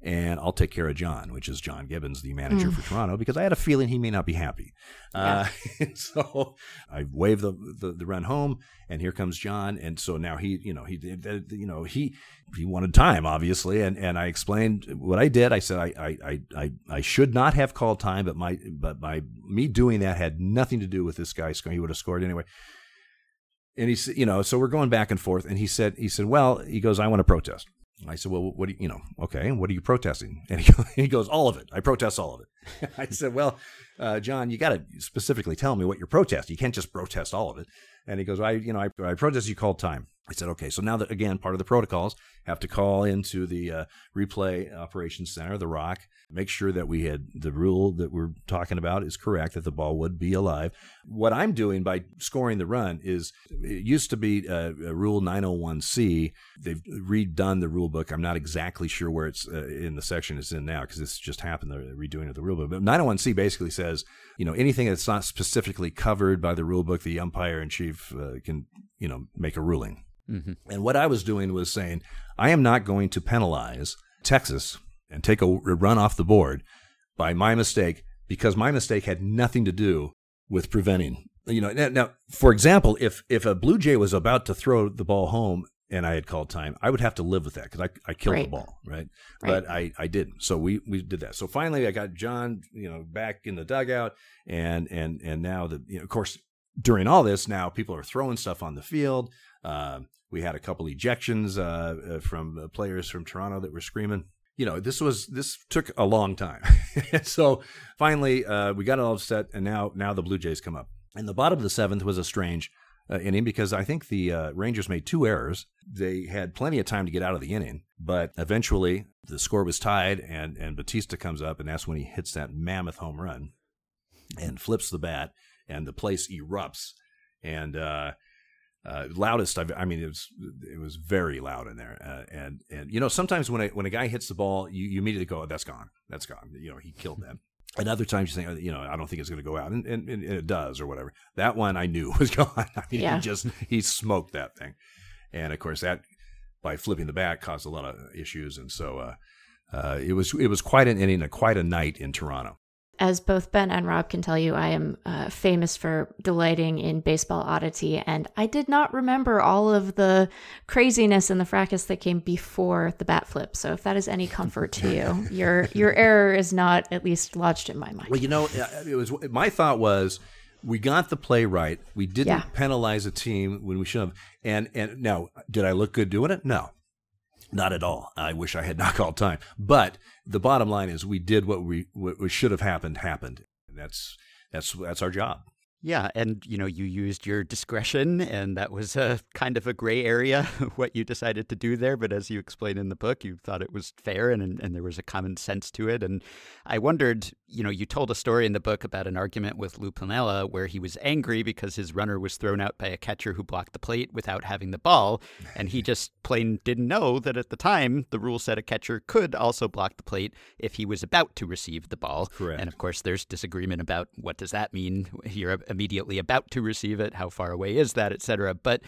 and I'll take care of John, which is John Gibbons, the manager mm. for Toronto, because I had a feeling he may not be happy. Yeah. Uh, so I wave the, the the run home, and here comes John. And so now he, you know, he did, you know, he he wanted time, obviously. And, and I explained what I did. I said I I I I should not have called time, but my but my me doing that had nothing to do with this guy scoring. He would have scored anyway. And he said, you know, so we're going back and forth. And he said, he said, well, he goes, I want to protest. I said, well, what do you, you know, okay, what are you protesting? And he, he goes, all of it. I protest all of it. I said, well, uh, John, you got to specifically tell me what you're protesting. You can't just protest all of it. And he goes, I, you know, I, I protest you called time. I said, okay, so now that, again, part of the protocols, have to call into the uh, replay operations center, the R O C, make sure that we had the rule that we're talking about is correct, that the ball would be alive. What I'm doing by scoring the run is, it used to be uh, rule nine oh one C. They've redone the rule book. I'm not exactly sure where it's uh, in the section it's in now, because it's just happened, the redoing of the rule book. But nine oh one C basically says, you know, anything that's not specifically covered by the rule book, the umpire in chief uh, can, you know, make a ruling. Mm-hmm. And what I was doing was saying, I am not going to penalize Texas and take a run off the board by my mistake, because my mistake had nothing to do with preventing. You know, now, now for example, if if a Blue Jay was about to throw the ball home and I had called time, I would have to live with that because I, I killed right. the ball, right? right? But I I didn't. So we we did that. So finally, I got John, you know, back in the dugout, and and and now the you know, of course during all this, now people are throwing stuff on the field. Uh, we had a couple ejections uh, from uh, players from Toronto that were screaming. You know, this was this took a long time. So finally, uh, we got it all set, and now now the Blue Jays come up. And the bottom of the seventh was a strange uh, inning, because I think the uh, Rangers made two errors. They had plenty of time to get out of the inning, but eventually the score was tied, and and Bautista comes up, and that's when he hits that mammoth home run and flips the bat, and the place erupts. And uh, Uh, loudest I've, I mean it was it was very loud in there, uh, and and you know, sometimes when a when a guy hits the ball, you, you immediately go, oh, that's gone that's gone you know, he killed that. And other times you think, you know, I don't think it's going to go out, and, and, and it does or whatever. That one I knew was gone. I mean, yeah. he just he smoked that thing. And of course that, by flipping the bat, caused a lot of issues. And so uh, uh, it was it was quite an inning, a, quite a night in Toronto. As both Ben and Rob can tell you, I am uh, famous for delighting in baseball oddity, and I did not remember all of the craziness and the fracas that came before the bat flip. So if that is any comfort to you, your your error is not at least lodged in my mind. Well, you know, it was my thought was, we got the play right. We didn't yeah. penalize a team when we should have. And and now, did I look good doing it? No. Not at all. I wish I had not called time. But the bottom line is, we did what we what should have happened happened. And that's that's that's our job. Yeah, and you know, you used your discretion, and that was a kind of a gray area what you decided to do there. But as you explain in the book, you thought it was fair, and and there was a common sense to it. And I wondered, you know, you told a story in the book about an argument with Lou Piniella where he was angry because his runner was thrown out by a catcher who blocked the plate without having the ball, and he just plain didn't know that at the time the rule said a catcher could also block the plate if he was about to receive the ball. Correct. And of course, there's disagreement about what does that mean. You're a immediately about to receive it, how far away is that, et cetera. But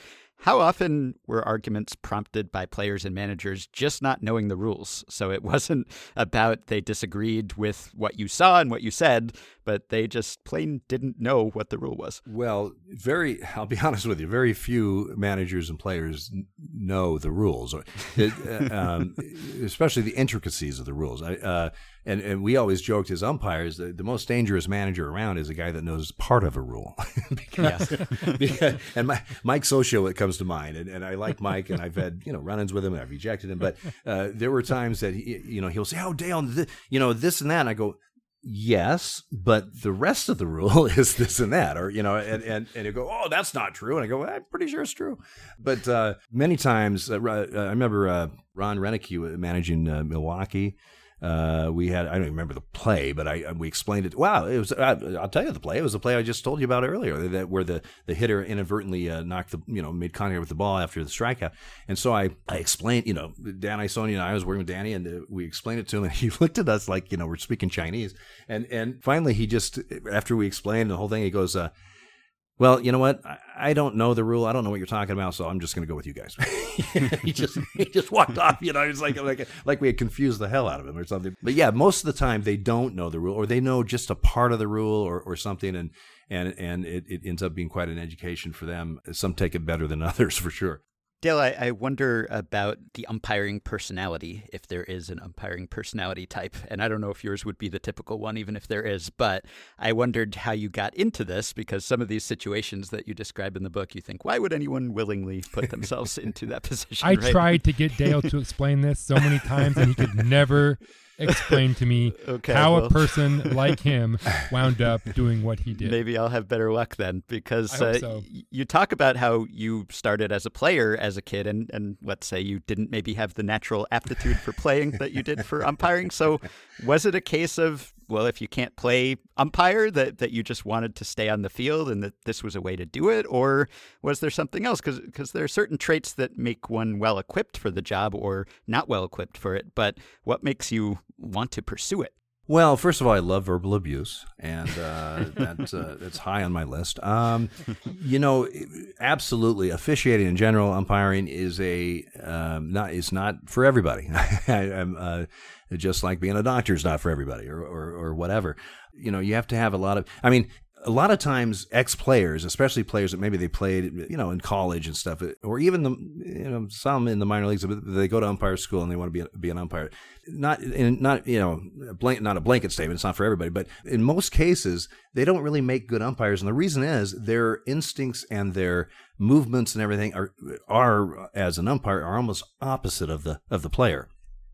how often were arguments prompted by players and managers just not knowing the rules? So it wasn't about they disagreed with what you saw and what you said, but they just plain didn't know what the rule was. Well, very, I'll be honest with you, very few managers and players know the rules, it, um, especially the intricacies of the rules. I, uh, and, and we always joked as umpires that the most dangerous manager around is a guy that knows part of a rule. because, because, and my, Mike Socio, it comes to mind, and, and I like Mike, and I've had, you know, run-ins with him, and I've ejected him, but uh, there were times that he, you know, he'll say, oh, Dale, th- you know, this and that, and I go, yes, but the rest of the rule is this and that, or, you know, and and, and he'll go, oh, that's not true, and I go, well, I'm pretty sure it's true. But uh, many times, uh, I remember uh, Ron Renicky managing uh, Milwaukee. Uh, we had, I don't even remember the play, but I, we explained it. Wow. It was, I, I'll tell you the play. It was the play I just told you about earlier, that where the, the hitter inadvertently, uh, knocked the, you know, made contact with the ball after the strikeout. And so I, I explained, you know, Dan Iassogna and I was working with Danny, and uh, we explained it to him, and he looked at us like, you know, we're speaking Chinese. And, and finally he just, after we explained the whole thing, he goes, uh, Well, you know what? I, I don't know the rule. I don't know what you're talking about, so I'm just going to go with you guys. he just he just walked off, you know. It's like, like like we had confused the hell out of him or something. But yeah, most of the time they don't know the rule, or they know just a part of the rule or, or something, and and and it, it ends up being quite an education for them. Some take it better than others, for sure. Dale, I, I wonder about the umpiring personality, if there is an umpiring personality type. And I don't know if yours would be the typical one, even if there is. But I wondered how you got into this, because some of these situations that you describe in the book, you think, why would anyone willingly put themselves into that position? I right? tried to get Dale to explain this so many times, and he could never explain to me okay, how well. a person like him wound up doing what he did. Maybe I'll have better luck then, because uh, so. you talk about how you started as a player as a kid, and, and let's say you didn't maybe have the natural aptitude for playing that you did for umpiring. So was it a case of, well, if you can't play umpire, that, that you just wanted to stay on the field and that this was a way to do it? Or was there something else? Because because there are certain traits that make one well-equipped for the job or not well-equipped for it. But what makes you want to pursue it? Well, first of all, I love verbal abuse, and uh, that's, uh, that's high on my list. Um, you know, absolutely, officiating in general, umpiring is a um, not is not for everybody. I'm uh, just like being a doctor is not for everybody, or, or or whatever. You know, you have to have a lot of. I mean, a lot of times, ex-players, especially players that maybe they played, you know, in college and stuff, or even the you know some in the minor leagues, they go to umpire school and they want to be a, be an umpire. Not in, not you know, a blank, not a blanket statement. It's not for everybody, but in most cases, they don't really make good umpires, and the reason is their instincts and their movements and everything are are as an umpire are almost opposite of the of the player.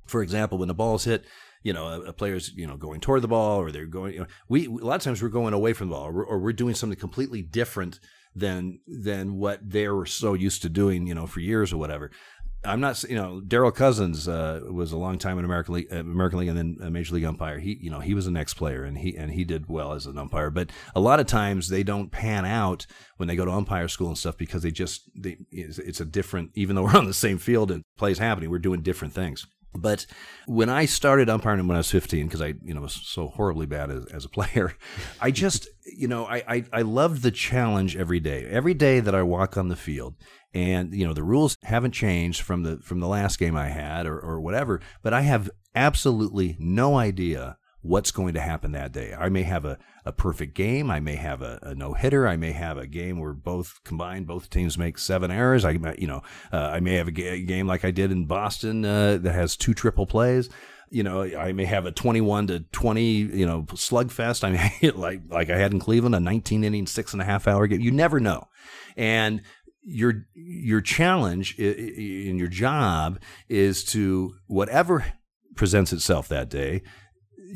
For example, when the ball's hit, you know, a, a player's you know going toward the ball, or they're going. You know, we a lot of times we're going away from the ball, or, or we're doing something completely different than than what they were so used to doing, you know, for years or whatever. I'm not, you know, Darrell Cousins uh, was a long time in American League, American League, and then a Major League umpire. He, you know, he was an ex-player, and he and he did well as an umpire. But a lot of times they don't pan out when they go to umpire school and stuff because they just they it's a different. Even though we're on the same field and plays happening, we're doing different things. But when I started umpiring when I was fifteen, because I, you know, was so horribly bad as, as a player, I just, you know, I, I, I loved the challenge every day. Every day that I walk on the field, and, you know, the rules haven't changed from the from the last game I had or, or whatever, but I have absolutely no idea what's going to happen that day. I may have a, a perfect game. I may have a, a no-hitter. I may have a game where both combined, both teams make seven errors. I might, you know, uh, I may have a g- game like I did in Boston uh, that has two triple plays. You know, I may have a twenty-one to twenty, you know, slugfest. I mean, like like I had in Cleveland, a nineteen inning, six and a half hour game. You never know. And your your challenge in your job is to whatever presents itself that day.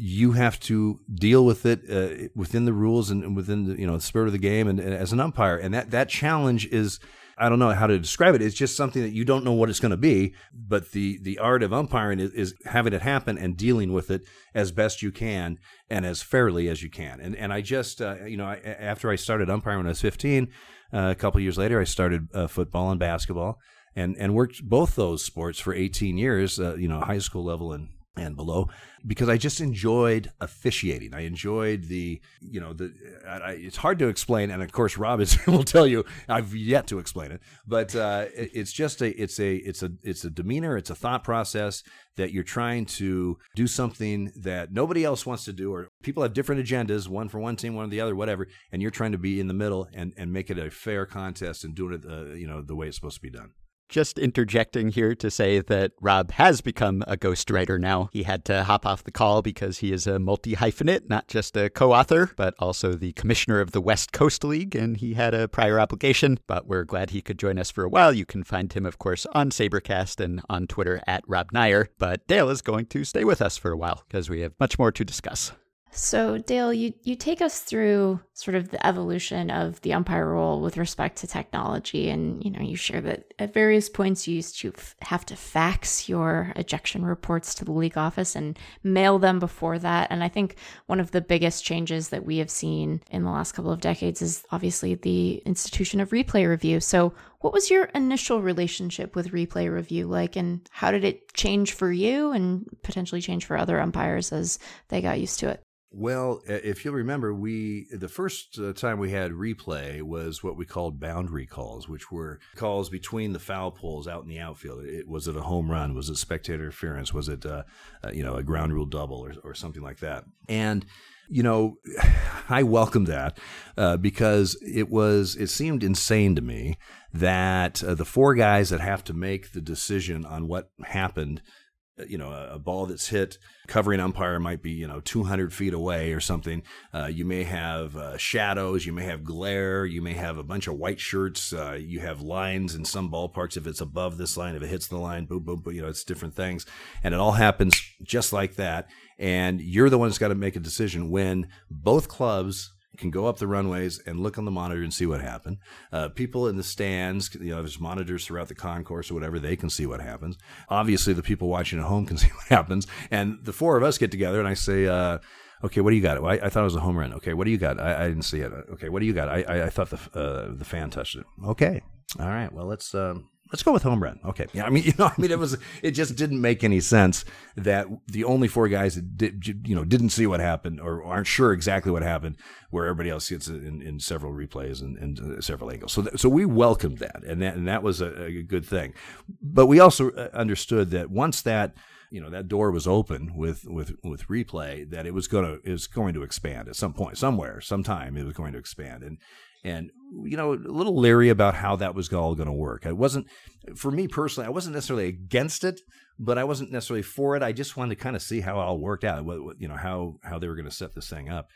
You have to deal with it uh, within the rules and within the, you know, the spirit of the game and, and as an umpire. And that, that challenge is, I don't know how to describe it. It's just something that you don't know what it's going to be. But the, the art of umpiring is, is having it happen and dealing with it as best you can and as fairly as you can. And and I just, uh, you know, I, after I started umpiring when I was fifteen, uh, a couple of years later, I started uh, football and basketball and, and worked both those sports for eighteen years, uh, you know, high school level and and below, because I just enjoyed officiating. I enjoyed the, you know, the. I, it's hard to explain, and of course, Rob is, will tell you I've yet to explain it. But uh, it, it's just a, it's a, it's a, it's a demeanor, it's a thought process that you're trying to do something that nobody else wants to do, or people have different agendas, one for one team, one for the other, whatever, and you're trying to be in the middle and and make it a fair contest and doing it, uh, you know, the way it's supposed to be done. Just interjecting here to say that Rob has become a ghostwriter now. He had to hop off the call because he is a multi-hyphenate, not just a co-author, but also the commissioner of the West Coast League, and he had a prior obligation, but we're glad he could join us for a while. You can find him, of course, on Sabercast and on Twitter at Rob Neyer, but Dale is going to stay with us for a while because we have much more to discuss. So Dale, you, you take us through sort of the evolution of the umpire role with respect to technology. And, you know, you share that at various points you used to f- have to fax your ejection reports to the league office and mail them before that. And I think one of the biggest changes that we have seen in the last couple of decades is obviously the institution of replay review. So what was your initial relationship with replay review like, and how did it change for you and potentially change for other umpires as they got used to it? Well, if you'll remember, we the first time we had replay was what we called boundary calls, which were calls between the foul poles out in the outfield. It, was it a home run? Was it spectator interference? Was it, uh, uh, you know, a ground rule double or, or something like that? And, you know, I welcomed that uh, because it was it seemed insane to me that uh, the four guys that have to make the decision on what happened, you know, a ball that's hit, covering umpire might be, you know, two hundred feet away or something. Uh, you may have uh, shadows, you may have glare, you may have a bunch of white shirts, uh, you have lines in some ballparks. If it's above this line, if it hits the line, boom, boom, boom, you know, it's different things. And it all happens just like that. And you're the one that's got to make a decision when both clubs can go up the runways and look on the monitor and see what happened. Uh, people in the stands, you know, there's monitors throughout the concourse or whatever, they can see what happens. Obviously, the people watching at home can see what happens. And the four of us get together and I say, uh, okay, what do you got? Well, I, I thought it was a home run. Okay, what do you got? I, I didn't see it. Okay, what do you got? I, I, I thought the uh, the fan touched it. Okay, all right, well, let's... Um, Let's go with home run. Okay. Yeah. I mean, you know, I mean, it was, it just didn't make any sense that the only four guys that did, you know, didn't see what happened or aren't sure exactly what happened, where everybody else gets in, in several replays and, and several angles. So, th- so we welcomed that, and that, and that was a, a good thing. But we also understood that once that, you know, that door was open with, with, with replay, that it was going to, it was going to expand at some point, somewhere, sometime it was going to expand. And, And, you know, a little leery about how that was all going to work. I wasn't, for me personally, I wasn't necessarily against it, but I wasn't necessarily for it. I just wanted to kind of see how it all worked out, what, what, you know, how, how they were going to set this thing up.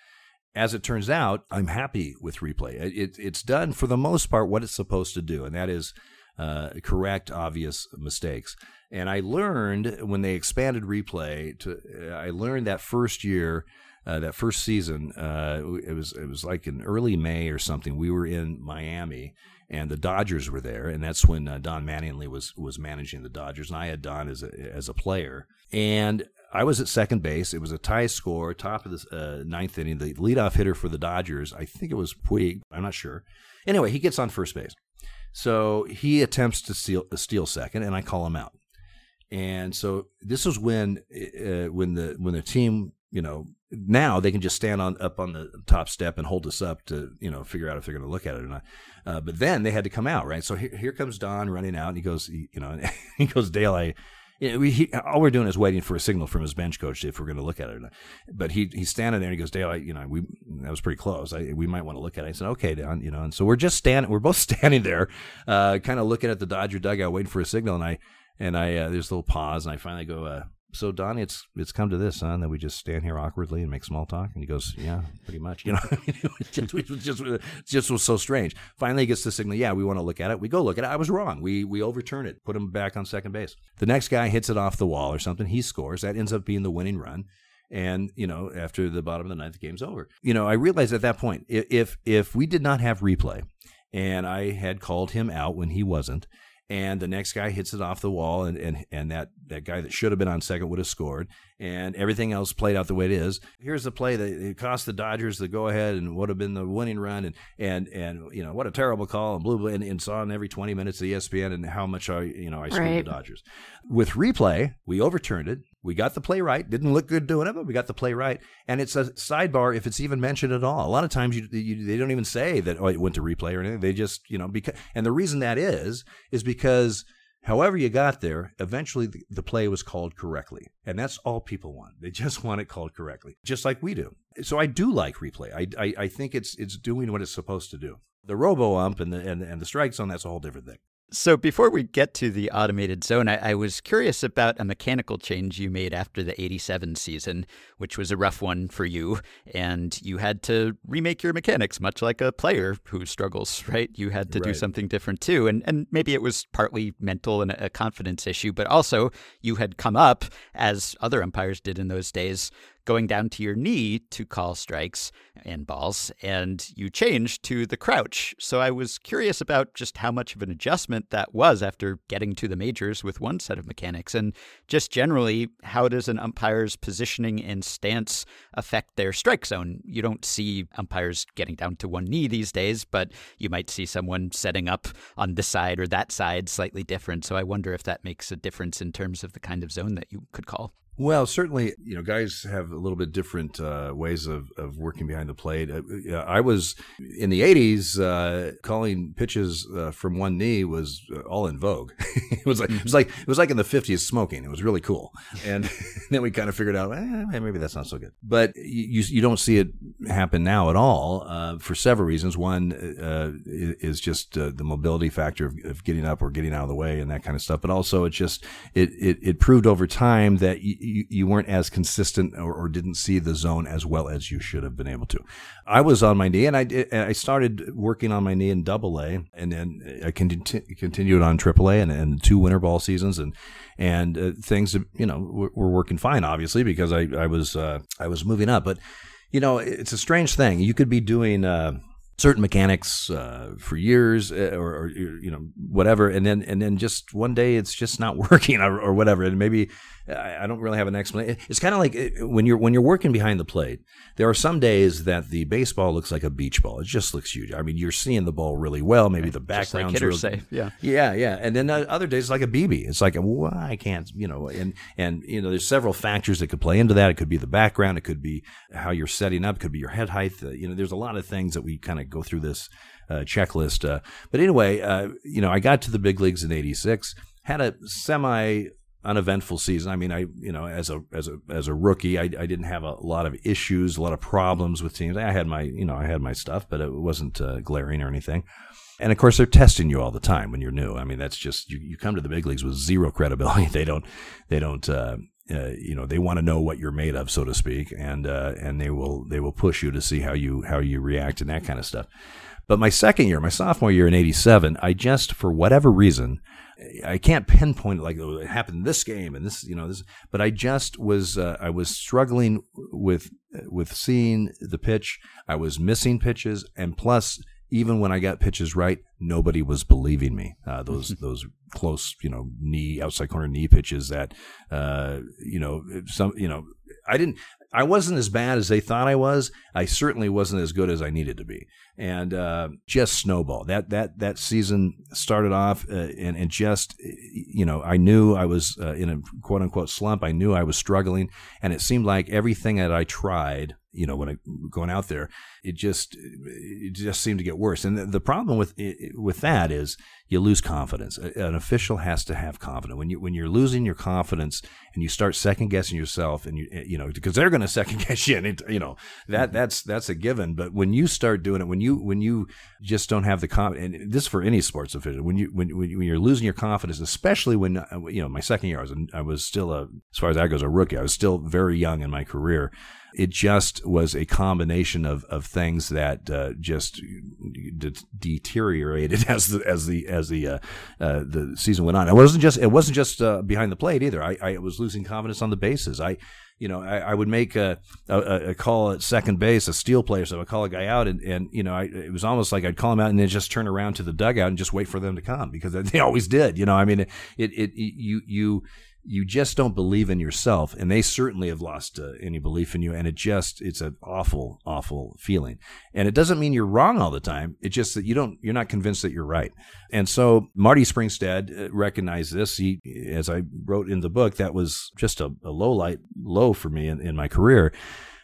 As it turns out, I'm happy with replay. It, it's done, for the most part, what it's supposed to do, and that is uh, correct obvious mistakes. And I learned when they expanded replay, to, I learned that first year, Uh, that first season, uh, it was it was like in early May or something. We were in Miami, and the Dodgers were there, and that's when uh, Don Mattingly was was managing the Dodgers, and I had Don as a as a player. And I was at second base. It was a tie score, top of the uh, ninth inning. The leadoff hitter for the Dodgers, I think it was Puig. I'm not sure. Anyway, he gets on first base, so he attempts to steal, steal second, and I call him out. And so this was when uh, when the when the team, you know, now they can just stand on up on the top step and hold us up to, you know, figure out if they're going to look at it or not. Uh, but then they had to come out, right? So here, here comes Don running out, and he goes, he, you know, he goes, Dale, I, you know, we, he, all we're doing is waiting for a signal from his bench coach if we're going to look at it or not. But he he's standing there, and he goes, Dale, I, you know, we that was pretty close. I, we might want to look at it. I said, okay, Don, you know. And so we're just standing, we're both standing there, uh, kind of looking at the Dodger dugout, waiting for a signal, and I and I uh, there's a little pause, and I finally go, Uh, So, Don, it's it's come to this, huh, that we just stand here awkwardly and make small talk? And he goes, yeah, pretty much. You know, it was just, it was just, it just was so strange. Finally, he gets the signal, yeah, we want to look at it. We go look at it. I was wrong. We we overturn it, put him back on second base. The next guy hits it off the wall or something. He scores. That ends up being the winning run. And, you know, after the bottom of the ninth, the game's over. You know, I realized at that point, if if we did not have replay and I had called him out when he wasn't, and the next guy hits it off the wall, and, and, and that, that guy that should have been on second would have scored, and everything else played out the way it is. Here's the play that it cost the Dodgers the go-ahead and would have been the winning run, and, and, and you know, what a terrible call, and blue, blue, and, and saw in every twenty minutes of E S P N and how much I, you know, I screwed right. the Dodgers. With replay, we overturned it. We got the play right. Didn't look good doing it, but we got the play right. And it's a sidebar if it's even mentioned at all. A lot of times you, you, they don't even say that, oh, it went to replay or anything. They just, you know, because, and the reason that is, is because however you got there, eventually the, the play was called correctly. And that's all people want. They just want it called correctly, just like we do. So I do like replay. I, I, I think it's it's doing what it's supposed to do. The robo-ump and the, and, and the strike zone, that's a whole different thing. So before we get to the automated zone, I, I was curious about a mechanical change you made after the eighty-seven season, which was a rough one for you, and you had to remake your mechanics, much like a player who struggles, right? You had to right. do something different too, and, and maybe it was partly mental and a confidence issue, but also you had come up, as other umpires did in those days, going down to your knee to call strikes and balls, and you changed to the crouch. So I was curious about just how much of an adjustment that was after getting to the majors with one set of mechanics, and just generally, how does an umpire's positioning and stance affect their strike zone? You don't see umpires getting down to one knee these days, but you might see someone setting up on this side or that side slightly different. So I wonder if that makes a difference in terms of the kind of zone that you could call. Well, certainly, you know, guys have a little bit different uh, ways of, of working behind the plate. Uh, I was, in the eighties, uh, calling pitches uh, from one knee was uh, all in vogue. It was like it was like, it was like in the fifties smoking. It was really cool. And then we kind of figured out, eh, maybe that's not so good. But you you don't see it happen now at all uh, for several reasons. One uh, is just uh, the mobility factor of, of getting up or getting out of the way and that kind of stuff. But also it just, it, it, it proved over time that you, You, you weren't as consistent or, or didn't see the zone as well as you should have been able to. I was on my knee, and I did, I started working on my knee in Double A, and then I conti- continued on Triple A, and, and two winter ball seasons, and and uh, things you know were, were working fine, obviously, because I I was uh, I was moving up. But you know, it's a strange thing. You could be doing Uh, certain mechanics uh, for years or, or, you know, whatever. And then, and then just one day it's just not working or, or whatever. And maybe I, I don't really have an explanation. It's kind of like when you're, when you're working behind the plate, there are some days that the baseball looks like a beach ball. It just looks huge. I mean, you're seeing the ball really well. Maybe the background's just like hitter's safe. Yeah. Yeah. Yeah. And then other days it's like a B B. It's like, well, I can't, you know, and, and, you know, there's several factors that could play into that. It could be the background. It could be how you're setting up. It could be your head height. You know, there's a lot of things that we kind of go through this uh, checklist. Uh, but anyway, uh, you know, I got to the big leagues in eighty-six, had a semi uneventful season. I mean, I, you know, as a, as a, as a rookie, I, I didn't have a lot of issues, a lot of problems with teams. I had my, you know, I had my stuff, but it wasn't uh, glaring or anything. And of course, they're testing you all the time when you're new. I mean, that's just, you, you come to the big leagues with zero credibility. They don't, they don't, uh, Uh, you know, they want to know what you're made of, so to speak, and uh, and they will they will push you to see how you how you react and that kind of stuff. But my second year, my sophomore year in eighty-seven, I just, for whatever reason, I can't pinpoint it like oh, it happened this game and this, you know, this, but I just was uh, I was struggling with with seeing the pitch. I was missing pitches, and plus, even when I got pitches right, nobody was believing me. Uh, those those close, you know, knee outside corner knee pitches that, uh, you know, some, you know, I didn't, I wasn't as bad as they thought I was. I certainly wasn't as good as I needed to be, and uh, just snowballed. That that that season started off, uh, and and just, you know, I knew I was uh, in a quote unquote slump. I knew I was struggling, and it seemed like everything that I tried, you know, when I, going out there, it just it just seemed to get worse. And the, the problem with with that is you lose confidence. An official has to have confidence. When you when you're losing your confidence and you start second guessing yourself, and you you know because they're going to second guess you, and it, you know that that's that's a given. But when you start doing it, when you when you just don't have the confidence, and this is for any sports official, when you when when you're losing your confidence, especially when you know my second year, I was I was still a as far as that goes a rookie. I was still very young in my career. It just was a combination of, of things that uh, just de- deteriorated as the as the as the uh, uh, the season went on. It wasn't just it wasn't just uh, behind the plate either. I, I was losing confidence on the bases. I you know I, I would make a, a a call at second base, a steal play, or so I would call a guy out, and, and you know I, it was almost like I'd call him out and then just turn around to the dugout and just wait for them to come because they always did. You know I mean it it, it you you. You just don't believe in yourself, and they certainly have lost uh, any belief in you. And it just—it's an awful, awful feeling. And it doesn't mean you're wrong all the time. It's just that you don't—you're not convinced that you're right. And so Marty Springstead recognized this. He, as I wrote in the book, that was just a, a low light, low for me in, in my career.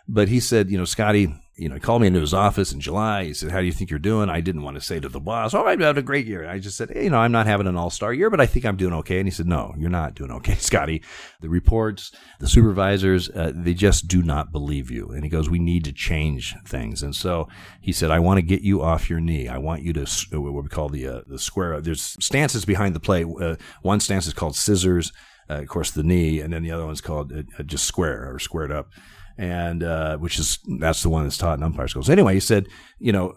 But he said, you know, Scotty, you know, he called me into his office in July. He said, how do you think you're doing? I didn't want to say to the boss, oh, I've had a great year. And I just said, hey, you know, I'm not having an all-star year, but I think I'm doing okay. And he said, no, you're not doing okay, Scotty. The reports, the supervisors, uh, they just do not believe you. And he goes, we need to change things. And so he said, I want to get you off your knee. I want you to, uh, what we call the, uh, the square, there's stances behind the play. Uh, one stance is called scissors, uh, of course, the knee, and then the other one's called uh, just square or squared up. And uh, which is that's the one that's taught in umpire schools. Anyway, he said, you know,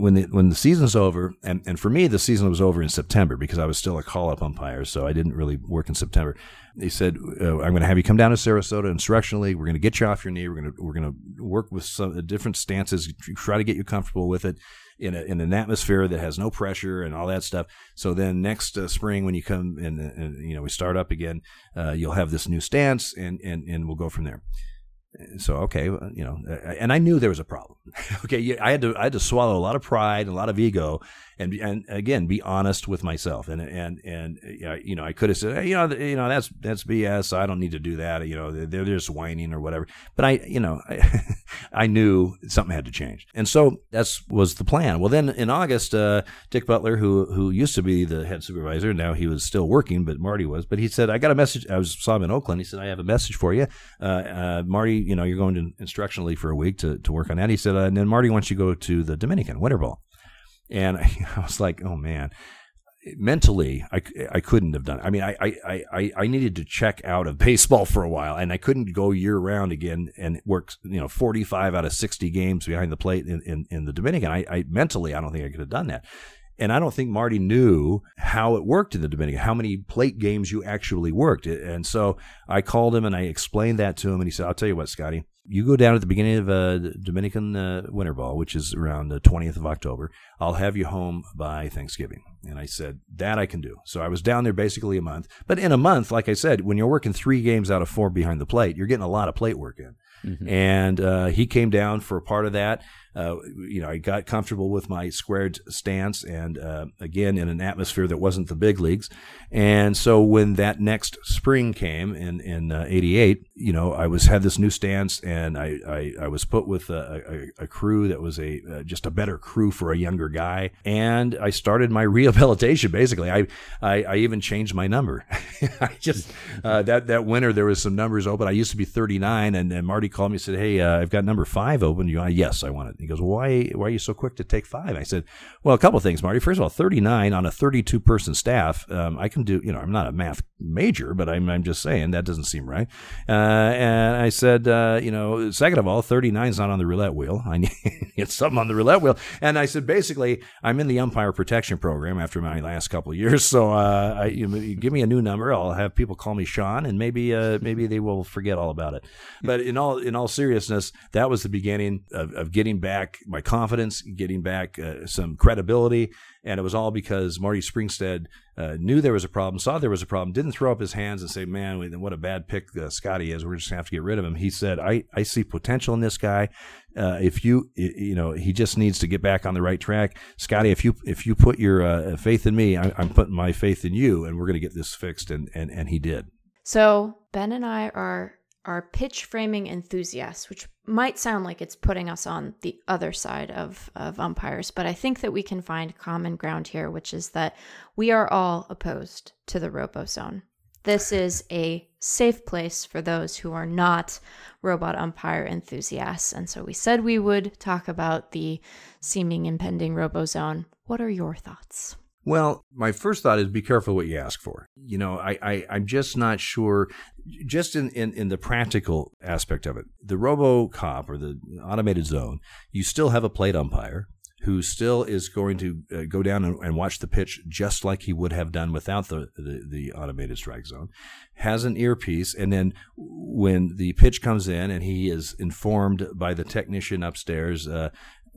when the when the season's over, and, and for me the season was over in September because I was still a call-up umpire, so I didn't really work in September. He said, uh, I'm going to have you come down to Sarasota instructionally. We're going to get you off your knee. We're going to we're going to work with some different stances, try to get you comfortable with it in a, in an atmosphere that has no pressure and all that stuff. So then next uh, spring when you come and, and you know we start up again, uh, you'll have this new stance, and and and we'll go from there. So, okay, you know, and I knew there was a problem. Okay, I had to I had to swallow a lot of pride and a lot of ego and and again, be honest with myself. And and and you know, I could have said, hey, you know, you know, that's that's B S. I don't need to do that. You know, they're, they're just whining or whatever. But I, you know, I, I knew something had to change, and so that's was the plan. Well, then in August, uh, Dick Butler, who who used to be the head supervisor, now he was still working, but Marty was. But he said, I got a message. I was saw him in Oakland. He said, I have a message for you, uh, uh, Marty. You know, you're going to instructionally for a week to to work on that. He said, uh, and then Marty wants you to go to the Dominican Winter Bowl. And I, I was like, oh man, mentally, I, I couldn't have done it. I mean, I, I, I, I needed to check out of baseball for a while, and I couldn't go year round again and work, you know, forty-five out of sixty games behind the plate in, in, in the Dominican. I, I mentally, I don't think I could have done that. And I don't think Marty knew how it worked in the Dominican, how many plate games you actually worked. And so I called him and I explained that to him. And he said, I'll tell you what, Scotty, you go down at the beginning of uh, Dominican uh, Winter Ball, which is around the twentieth of October. I'll have you home by Thanksgiving. And I said, that I can do. So I was down there basically a month. But in a month, like I said, when you're working three games out of four behind the plate, you're getting a lot of plate work in. Mm-hmm. And uh, he came down for a part of that. Uh, you know, I got comfortable with my squared stance, and uh, again in an atmosphere that wasn't the big leagues. And so when that next spring came in in uh, eighty-eight, you know, I was had this new stance, and I I, I was put with a, a, a crew that was a uh, just a better crew for a younger guy, and I started my rehabilitation. Basically, I I, I even changed my number. I just uh, that that winter there was some numbers open. I used to be thirty-nine, and, and Marty called me and said, "Hey, uh, I've got number five open. You want?" Yes, I want it. He goes, why why are you so quick to take five? I said, well, a couple of things, Marty. First of all, thirty-nine on a thirty-two person staff, um, I can do, you know, I'm not a math major, but I'm, I'm just saying that doesn't seem right. Uh, and I said, uh, you know, second of all, thirty-nine is not on the roulette wheel. I need it's something on the roulette wheel. And I said, basically, I'm in the umpire protection program after my last couple of years. So uh, I, you, you give me a new number. I'll have people call me Sean, and maybe uh, maybe they will forget all about it. But in all, in all seriousness, that was the beginning of, of getting back. Back my confidence, getting back uh, some credibility, and it was all because Marty Springstead uh, knew there was a problem, saw there was a problem, didn't throw up his hands and say, man, what a bad pick uh, Scotty is. We're just going to have to get rid of him. He said, I, I see potential in this guy. Uh, if you, you know, he just needs to get back on the right track. Scotty, if you if you put your uh, faith in me, I, I'm putting my faith in you, and we're going to get this fixed, and, and, and he did. So Ben and I are... are pitch framing enthusiasts, which might sound like it's putting us on the other side of, of umpires, but I think that we can find common ground here, which is that we are all opposed to the RoboZone. This is a safe place for those who are not robot umpire enthusiasts. And so we said we would talk about the seeming impending RoboZone. What are your thoughts? Well, my first thought is be careful what you ask for. You know, I, I, I'm just not sure, just in, in, in the practical aspect of it. The RoboCop or the automated zone, you still have a plate umpire who still is going to uh, go down and, and watch the pitch just like he would have done without the, the, the automated strike zone, has an earpiece, and then when the pitch comes in and he is informed by the technician upstairs, uh,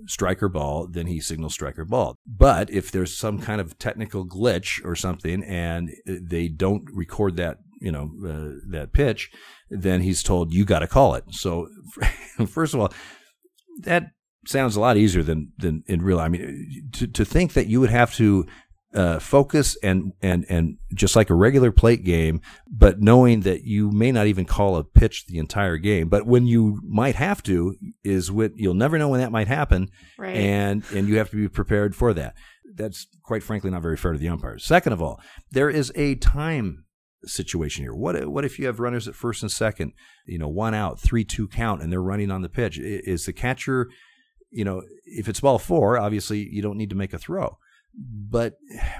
striker ball, then he signals striker ball. But if there's some kind of technical glitch or something and they don't record that, you know, uh, that pitch, then he's told, you got to call it. So first of all, that sounds a lot easier than, than in real. I mean, to, to think that you would have to Uh, focus and, and, and just like a regular plate game, but knowing that you may not even call a pitch the entire game, but when you might have to is when you'll never know when that might happen. Right. And, and you have to be prepared for that. That's quite frankly not very fair to the umpires. Second of all, there is a time situation here. What, what if you have runners at first and second, you know, one out, three, two count, and they're running on the pitch? Is the catcher, you know, if it's ball four, obviously you don't need to make a throw. But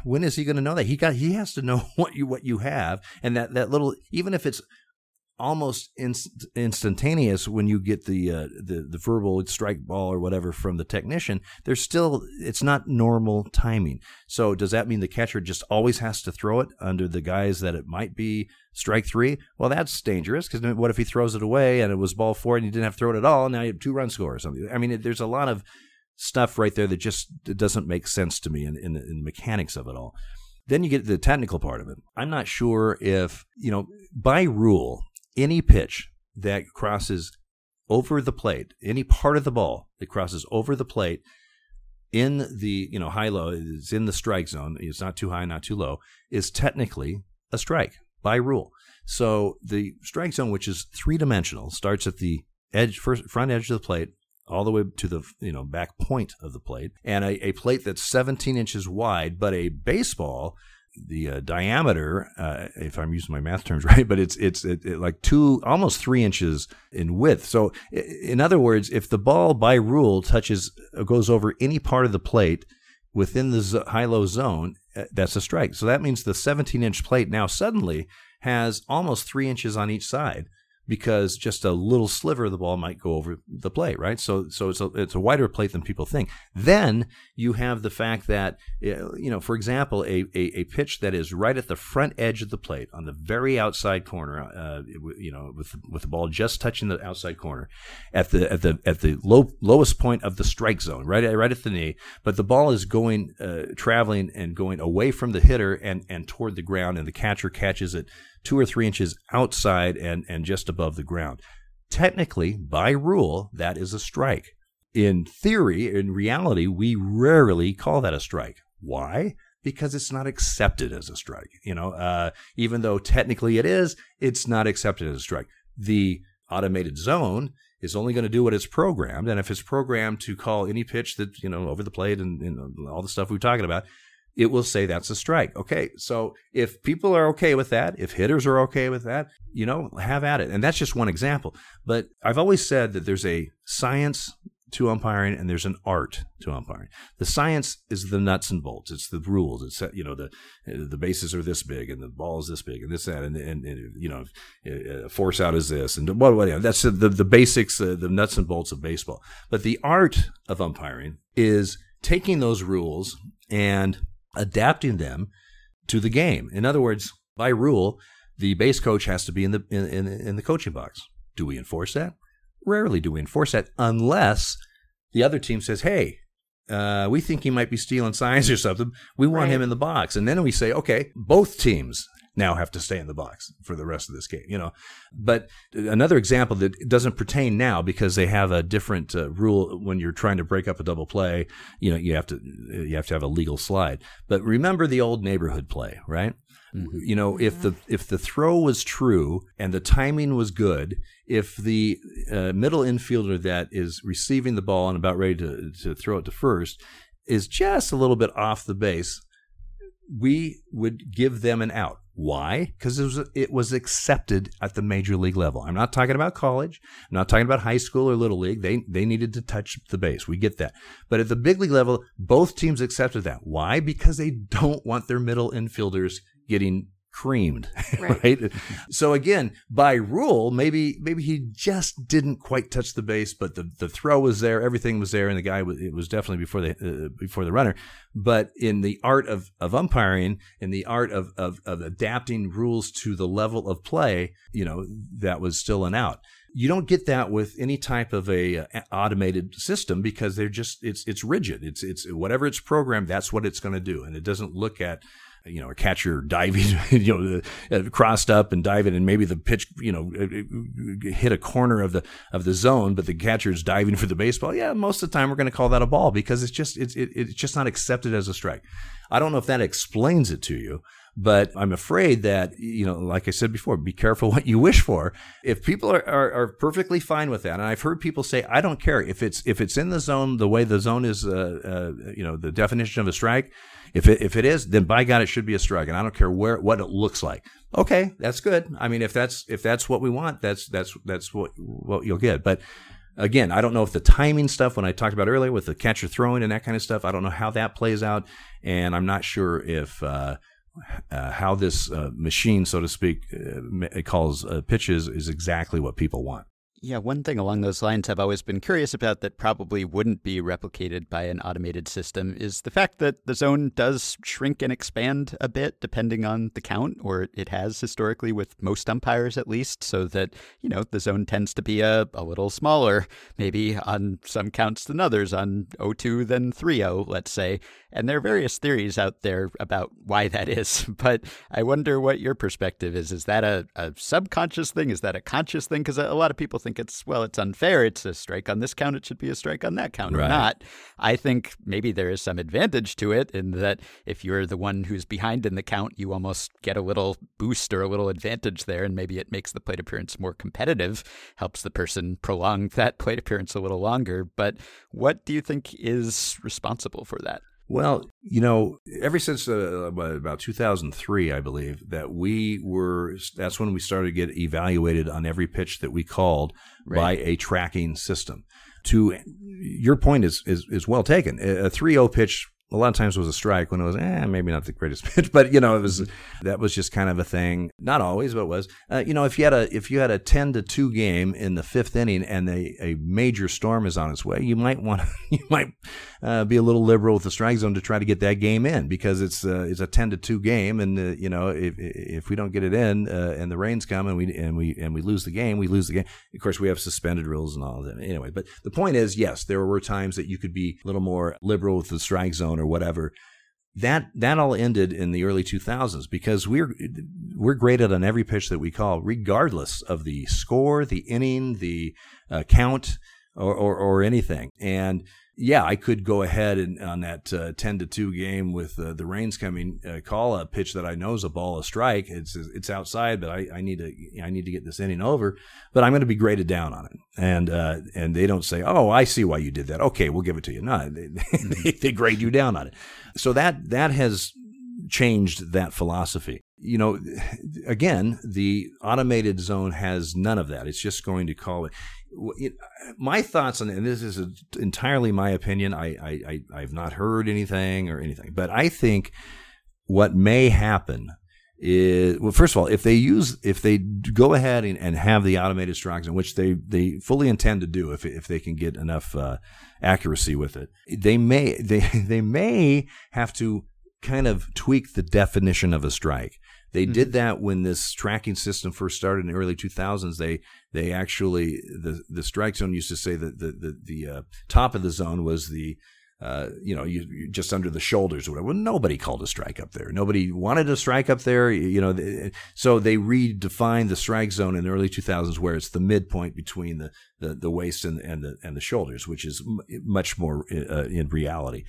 when is he going to know that? He got he has to know what you what you have, and that, that little, even if it's almost inst- instantaneous when you get the, uh, the the verbal strike ball or whatever from the technician, there's still, it's not normal timing. So does that mean the catcher just always has to throw it under the guise that it might be strike three? Well, that's dangerous, because what if he throws it away and it was ball four and he didn't have to throw it at all, and now you have two run score or something? I mean, there's a lot of stuff right there that just doesn't make sense to me in, in, in the mechanics of it all. Then you get the technical part of it. I'm not sure if, you know, by rule, any pitch that crosses over the plate, any part of the ball that crosses over the plate in the, you know, high-low, is in the strike zone, it's not too high, not too low, is technically a strike by rule. So the strike zone, which is three-dimensional, starts at the edge, first front edge of the plate, all the way to the, you know, back point of the plate, and a, a plate that's seventeen inches wide, but a baseball, the uh, diameter, uh, if I'm using my math terms right, but it's it's it, it like two, almost three inches in width. So in other words, if the ball by rule touches, goes over any part of the plate within the high-low zone, that's a strike. So that means the seventeen-inch plate now suddenly has almost three inches on each side, because just a little sliver of the ball might go over the plate, right? So, so it's a it's a wider plate than people think. Then you have the fact that, you know, for example, a a, a pitch that is right at the front edge of the plate, on the very outside corner, uh, you know, with with the ball just touching the outside corner, at the at the at the low, lowest point of the strike zone, right right at the knee. But the ball is going uh, traveling and going away from the hitter and and toward the ground, and the catcher catches it two or three inches outside and, and just above the ground. Technically, by rule, that is a strike. In theory, in reality, we rarely call that a strike. Why? Because it's not accepted as a strike. You know, uh, even though technically it is, it's not accepted as a strike. The automated zone is only going to do what it's programmed, and if it's programmed to call any pitch that, you know, over the plate and, and all the stuff we're talking about, it will say that's a strike. Okay, so if people are okay with that, if hitters are okay with that, you know, have at it. And that's just one example. But I've always said that there's a science to umpiring and there's an art to umpiring. The science is the nuts and bolts. It's the rules. It's, you know, the the bases are this big and the ball is this big and this, that, and, and, and you know, force out is this. And what, what, you know, that's the, the basics, uh, the nuts and bolts of baseball. But the art of umpiring is taking those rules and adapting them to the game. In other words, by rule, the base coach has to be in the in, in, in the coaching box. Do we enforce that? Rarely do we enforce that, unless the other team says, hey, uh, we think he might be stealing signs or something. We want right. him in the box. And then we say, okay, both teams now have to stay in the box for the rest of this game, you know. But another example that doesn't pertain now, because they have a different uh, rule when you're trying to break up a double play, you know, you have to you have to have a legal slide. But remember the old neighborhood play, right? Mm-hmm. You know, if yeah. the if the throw was true and the timing was good, if the uh, middle infielder that is receiving the ball and about ready to, to throw it to first is just a little bit off the base, we would give them an out. Why? Because it was, it was accepted at the major league level. I'm not talking about college. I'm not talking about high school or little league. They they needed to touch the base. We get that. But at the big league level, both teams accepted that. Why? Because they don't want their middle infielders getting creamed, right? right? So again, by rule, maybe maybe he just didn't quite touch the base, but the, the throw was there, everything was there, and the guy was, it was definitely before the uh, before the runner. But in the art of, of umpiring, in the art of, of of adapting rules to the level of play, you know, that was still an out. You don't get that with any type of a uh, automated system, because they're just it's it's rigid. It's it's whatever it's programmed, that's what it's going to do, and it doesn't look at, you know, a catcher diving, you know, crossed up and diving, and maybe the pitch, you know, hit a corner of the of the zone, but the catcher's diving for the baseball. Yeah, most of the time we're going to call that a ball, because it's just it's it's just not accepted as a strike. I don't know if that explains it to you, but I'm afraid that, you know, like I said before, be careful what you wish for. If people are, are, are perfectly fine with that, and I've heard people say, I don't care if it's if it's in the zone, the way the zone is, uh, uh, you know, the definition of a strike. If it, if it is, then by God, it should be a strike, and I don't care where what it looks like. Okay, that's good. I mean, if that's if that's what we want, that's that's that's what what you'll get. But again, I don't know if the timing stuff, when I talked about earlier with the catcher throwing and that kind of stuff, I don't know how that plays out, and I'm not sure if uh, uh, how this uh, machine, so to speak, uh, calls uh, pitches is exactly what people want. Yeah, one thing along those lines I've always been curious about that probably wouldn't be replicated by an automated system is the fact that the zone does shrink and expand a bit depending on the count, or it has historically with most umpires at least, so that, you know, the zone tends to be a, a little smaller maybe on some counts than others, on oh two than three oh, let's say. And there are various theories out there about why that is, but I wonder what your perspective is. Is that a, a subconscious thing? Is that a conscious thing? Because a lot of people think think it's, well, it's unfair. It's a strike on this count. It should be a strike on that count, right, or not. I think maybe there is some advantage to it in that if you're the one who's behind in the count, you almost get a little boost or a little advantage there. And maybe it makes the plate appearance more competitive, helps the person prolong that plate appearance a little longer. But what do you think is responsible for that? Well, you know, ever since uh, about two thousand three, I believe, that we were, that's when we started to get evaluated on every pitch that we called, right, by a tracking system. To your point is, is, is well taken. A three oh pitch a lot of times was a strike when it was, eh, maybe not the greatest pitch, but, you know, it was, that was just kind of a thing. Not always, but it was. Uh, you know, if you had a, if you had a ten to two game in the fifth inning and a, a major storm is on its way, you might want to, you might uh, be a little liberal with the strike zone to try to get that game in, because it's uh, it's a ten to two game, and uh, you know, if if we don't get it in uh, and the rains come and we and we and we lose the game, we lose the game. Of course, we have suspended rules and all of that anyway. But the point is, yes, there were times that you could be a little more liberal with the strike zone or whatever. That that all ended in the early two thousands, because we're we're graded on every pitch that we call, regardless of the score, the inning, the uh, count, or, or or anything. And yeah, I could go ahead and on that uh, ten to two game with uh, the rains coming, uh, call a pitch that I know is a ball, a strike. It's it's outside, but I, I need to I need to get this inning over. But I'm going to be graded down on it, and uh, and they don't say, oh, I see why you did that. Okay, we'll give it to you. No, they, they, they grade you down on it. So that that has changed that philosophy. You know, again, the automated zone has none of that. It's just going to call it. My thoughts on it, and this is entirely my opinion. I, I, I, I've not heard anything or anything, but I think what may happen is, well, first of all, if they use, if they go ahead and, and have the automated strikes, in which they, they fully intend to do, if if they can get enough uh, accuracy with it, they may they they may have to kind of tweak the definition of a strike. They mm-hmm. did that when this tracking system first started in the early two thousands. They they actually, the the strike zone used to say that the the, the uh, top of the zone was the, uh, you know, you, you just under the shoulders or whatever. Well, nobody called a strike up there. Nobody wanted a strike up there. You know, they, so they redefined the strike zone in the early two thousands, where it's the midpoint between the the, the waist and and the and the shoulders, which is much more uh, in reality.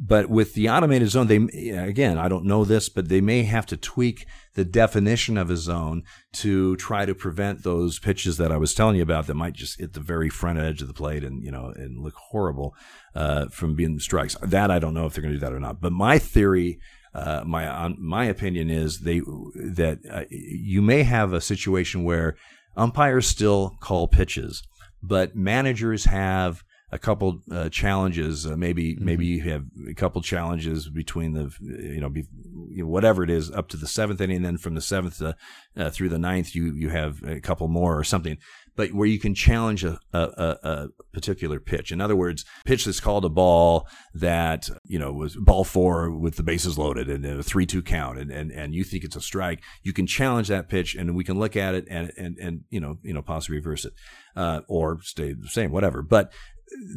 But with the automated zone, they, again, I don't know this, but they may have to tweak the definition of a zone to try to prevent those pitches that I was telling you about that might just hit the very front edge of the plate and, you know, and look horrible uh, from being strikes. That I don't know if they're going to do that or not. But my theory, uh, my on, my opinion is they that uh, you may have a situation where umpires still call pitches, but managers have a couple uh, challenges. Uh, maybe mm-hmm. maybe you have a couple challenges between the, you know, be, you know, whatever it is, up to the seventh inning, and then from the seventh to, uh, through the ninth, you you have a couple more or something. But where you can challenge a, a, a particular pitch. In other words, pitch that's called a ball that, you know, was ball four with the bases loaded and a three two count, and, and, and you think it's a strike, you can challenge that pitch, and we can look at it and, and, and you know, you know, possibly reverse it uh, or stay the same, whatever. But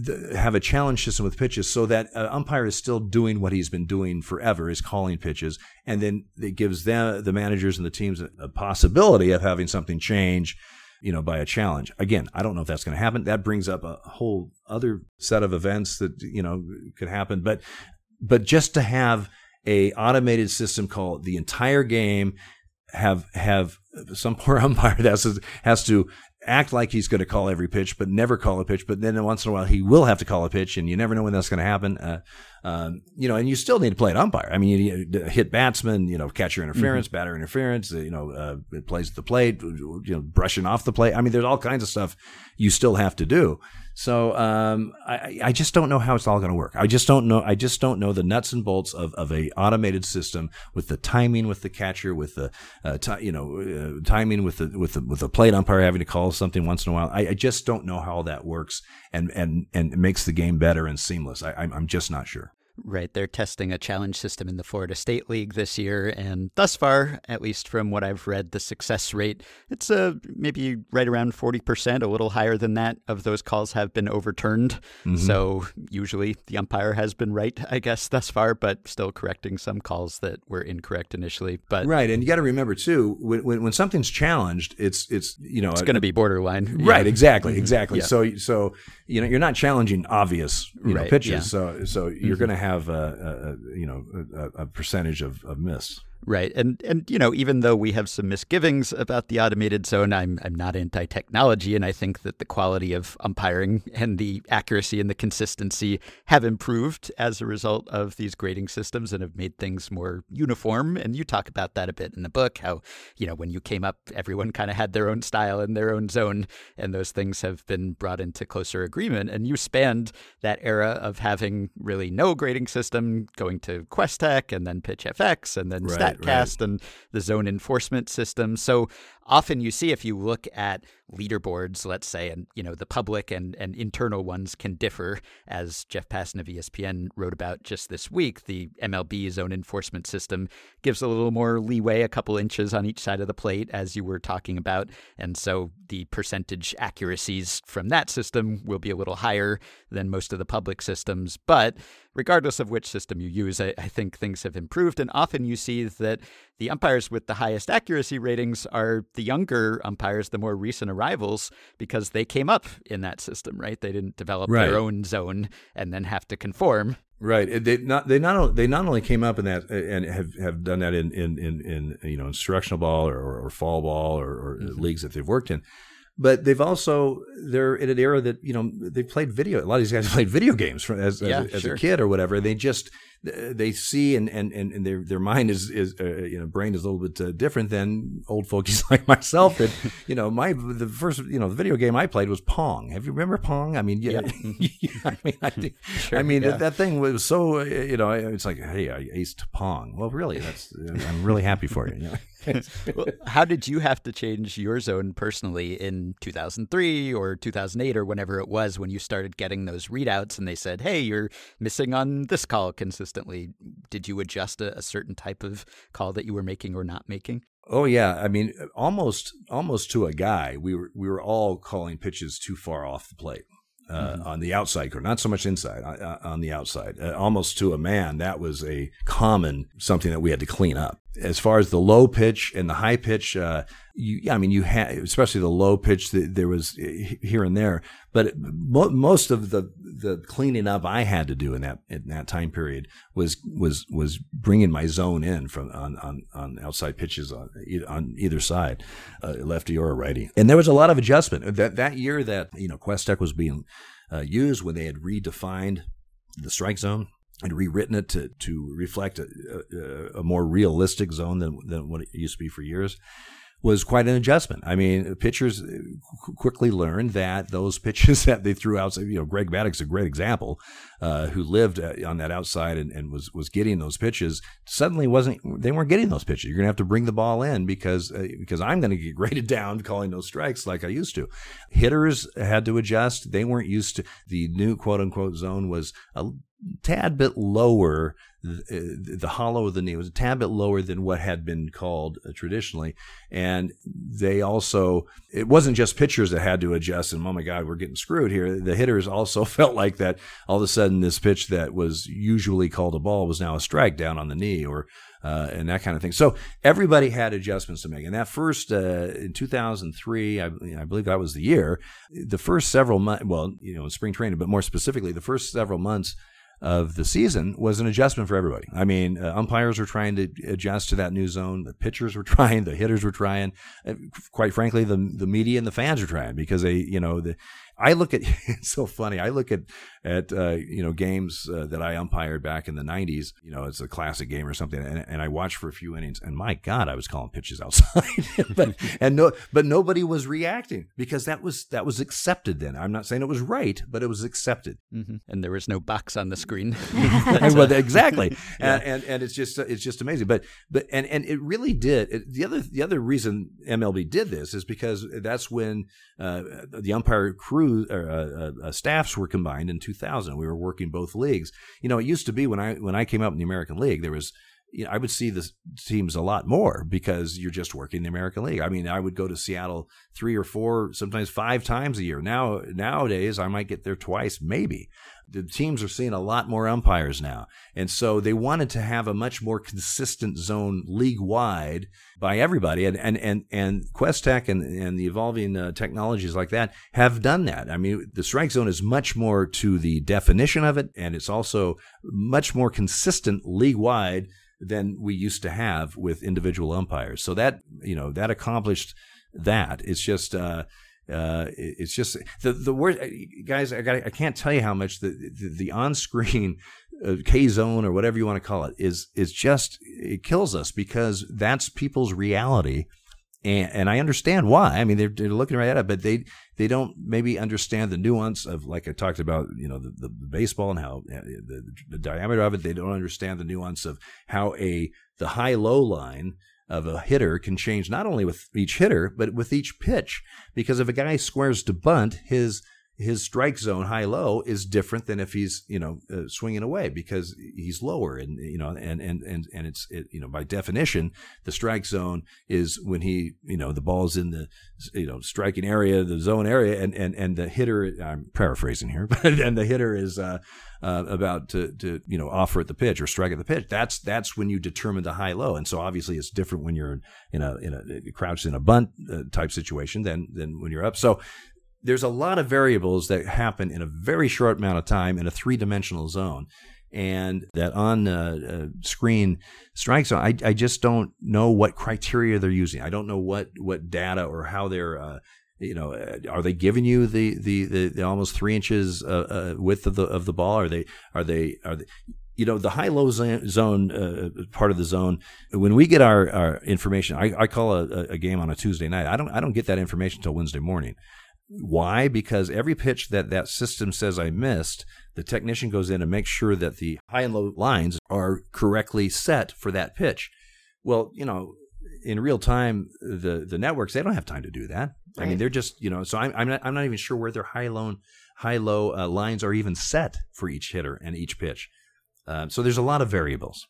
the, have a challenge system with pitches so that an umpire is still doing what he's been doing forever, is calling pitches. And then it gives them, the managers and the teams, a possibility of having something change, you know, by a challenge. Again, I don't know if that's going to happen. That brings up a whole other set of events that, you know, could happen. But, but just to have a automated system call the entire game, have, have some poor umpire that has to, has to act like he's going to call every pitch, but never call a pitch. But then once in a while, he will have to call a pitch, and you never know when that's going to happen. Uh, um, you know, and you still need to play an umpire. I mean, you, you hit batsman, you know, catcher interference, mm-hmm. batter interference, you know, uh, plays at the plate, you know, brushing off the plate. I mean, there's all kinds of stuff you still have to do. So um, I, I just don't know how it's all going to work. I just don't know. I just don't know the nuts and bolts of, of a automated system, with the timing, with the catcher, with the uh, t- you know uh, timing, with the with the with the plate umpire having to call something once in a while. I, I just don't know how that works and and and makes the game better and seamless. I, I'm just not sure. Right. They're testing a challenge system in the Florida State League this year. And thus far, at least from what I've read, the success rate, it's uh, maybe right around forty percent, a little higher than that, of those calls have been overturned. Mm-hmm. So usually the umpire has been right, I guess, thus far, but still correcting some calls that were incorrect initially. But right. And you got to remember, too, when, when when something's challenged, it's, it's you know, it's going to be borderline. Right. Yeah. Exactly. Exactly. Yeah. So, so, you know, you're not challenging obvious you know, right. pitches. Yeah. So, so you're mm-hmm. going to have have a, a you know a, a percentage of, of miss. Right. And, and you know, even though we have some misgivings about the automated zone, I'm I'm not anti-technology, and I think that the quality of umpiring and the accuracy and the consistency have improved as a result of these grading systems and have made things more uniform. And you talk about that a bit in the book, how, you know, when you came up, everyone kind of had their own style and their own zone, and those things have been brought into closer agreement. And you spanned that era of having really no grading system, going to Questec and then PitchFX and then right. Stat. Cast right. and the zone enforcement system. So often you see, if you look at leaderboards, let's say, and you know the public and, and internal ones can differ, as Jeff Passan of E S P N wrote about just this week. The M L B zone enforcement system gives a little more leeway, a couple inches on each side of the plate, as you were talking about. And so the percentage accuracies from that system will be a little higher than most of the public systems. But regardless of which system you use, I, I think things have improved. And often you see that the umpires with the highest accuracy ratings are the younger umpires, the more recent arrivals, because they came up in that system, right? They didn't develop right. their own zone and then have to conform. Right. They not they not they not only came up in that and have, have done that in, in, in, in you know instructional ball or, or fall ball or, or mm-hmm. leagues that they've worked in, but they've also they're in an era that you know they played video. A lot of these guys played video games from as yeah, as, sure. as a kid or whatever. They just they see and and, and their their mind is is uh, you know brain is a little bit uh, different than old folkies like myself. That you know my the first you know the video game I played was Pong. Have you remember Pong? I mean yeah, yeah. I mean I, think, sure, I mean yeah. that, that thing was so you know it's like hey I aced Pong. Well really that's I'm really happy for you. you know? Well, how did you have to change your zone personally in two thousand three or two thousand eight or whenever it was when you started getting those readouts and they said hey you're missing on this call consistently? Did you adjust a, a certain type of call that you were making or not making? Oh yeah, I mean, almost almost to a guy, we were we were all calling pitches too far off the plate uh, mm-hmm. on the outside corner, not so much inside uh, on the outside. Uh, almost to a man, that was a common something that we had to clean up. As far as the low pitch and the high pitch, uh, you, I mean, you had especially the low pitch. The, there was here and there, but mo- most of the, the cleaning up I had to do in that in that time period was was was bringing my zone in from on on, on outside pitches on on either side, uh, lefty or righty. And there was a lot of adjustment that that year that you know Questec was being uh, used when they had redefined the strike zone. And rewritten it to, to reflect a, a, a more realistic zone than than what it used to be for years was quite an adjustment. I mean, pitchers quickly learned that those pitches that they threw outside, you know, Greg Maddox, a great example, uh, who lived on that outside and, and was, was getting those pitches, suddenly wasn't, they weren't getting those pitches. You're going to have to bring the ball in because, uh, because I'm going to get graded down calling those strikes like I used to. Hitters had to adjust. They weren't used to the new quote unquote zone was a tad bit lower, the, the hollow of the knee was a tad bit lower than what had been called uh, traditionally. And they also, it wasn't just pitchers that had to adjust and, oh my God, we're getting screwed here. The hitters also felt like that all of a sudden this pitch that was usually called a ball was now a strike down on the knee or, uh, and that kind of thing. So everybody had adjustments to make. And that first, uh, in two thousand three, I, I believe that was the year, the first several months, well, you know, in spring training, but more specifically, the first several months of the season was an adjustment for everybody. I mean, uh, umpires were trying to adjust to that new zone. The pitchers were trying, the hitters were trying, and quite frankly, the the media and the fans were trying because they, you know, the, I look at, it's so funny. I look at, at, uh, you know, games uh, that I umpired back in the nineties, you know, it's a classic game or something. And, and I watched for a few innings and my God, I was calling pitches outside, but, and no, but nobody was reacting because that was, that was accepted then. I'm not saying it was right, but it was accepted. Mm-hmm. And there was no box on the screen. Well, exactly. Yeah. and, and, and it's just, it's just amazing. But, but, and, and it really did. It, the other, the other reason M L B did this is because that's when uh, the umpire crew crews or uh, uh, staffs were combined in two thousand. We were working both leagues. You know, it used to be when I when I came up in the American League, there was, you know, I would see the teams a lot more because you're just working the American League. I mean, I would go to Seattle three or four, sometimes five times a year. Now, nowadays, I might get there twice, maybe. The teams are seeing a lot more umpires now. And so they wanted to have a much more consistent zone league-wide by everybody. And and and, and QuesTech and, and the evolving uh, technologies like that have done that. I mean, the strike zone is much more to the definition of it, and it's also much more consistent league-wide than we used to have with individual umpires. So that, you know, that accomplished that. It's just... Uh, Uh, it's just the the worst, guys. I got I can't tell you how much the the, the on screen uh, K zone or whatever you want to call it is is just it kills us because that's people's reality, and and I understand why. I mean they're, they're looking right at it, but they they don't maybe understand the nuance of, like I talked about, you know, the, the baseball and how the, the, the diameter of it. They don't understand the nuance of how a the high low line of a hitter can change not only with each hitter, but with each pitch. Because if a guy squares to bunt, his his strike zone high-low is different than if he's, you know, uh, swinging away because he's lower. And, you know, and, and, and, and it's, it, you know, by definition, the strike zone is when he, you know, the ball's in the, you know, striking area, the zone area, and, and, and the hitter, I'm paraphrasing here, but and the hitter is uh, uh, about to, to, you know, offer at the pitch or strike at the pitch. That's, that's when you determine the high-low. And so obviously it's different when you're in a, in a crouched in a bunt uh, type situation than, than when you're up. So, there's a lot of variables that happen in a very short amount of time in a three-dimensional zone. And that on-screen uh, uh, strike zone, I, I just don't know what criteria they're using. I don't know what, what data or how they're, uh, you know, are they giving you the the, the, the almost three inches uh, uh, width of the of the ball? Are they are they are they? You know, the high-low zone, uh, part of the zone, when we get our, our information, I, I call a, a game on a Tuesday night. I don't I don't get that information until Wednesday morning. Why? Because every pitch that that system says I missed, the technician goes in and makes sure that the high and low lines are correctly set for that pitch. Well, you know, in real time, the, the networks, they don't have time to do that. Right. I mean, they're just, you know, so I'm, I'm not I'm not even sure where their high low, high low uh, lines are even set for each hitter and each pitch. Uh, so there's a lot of variables.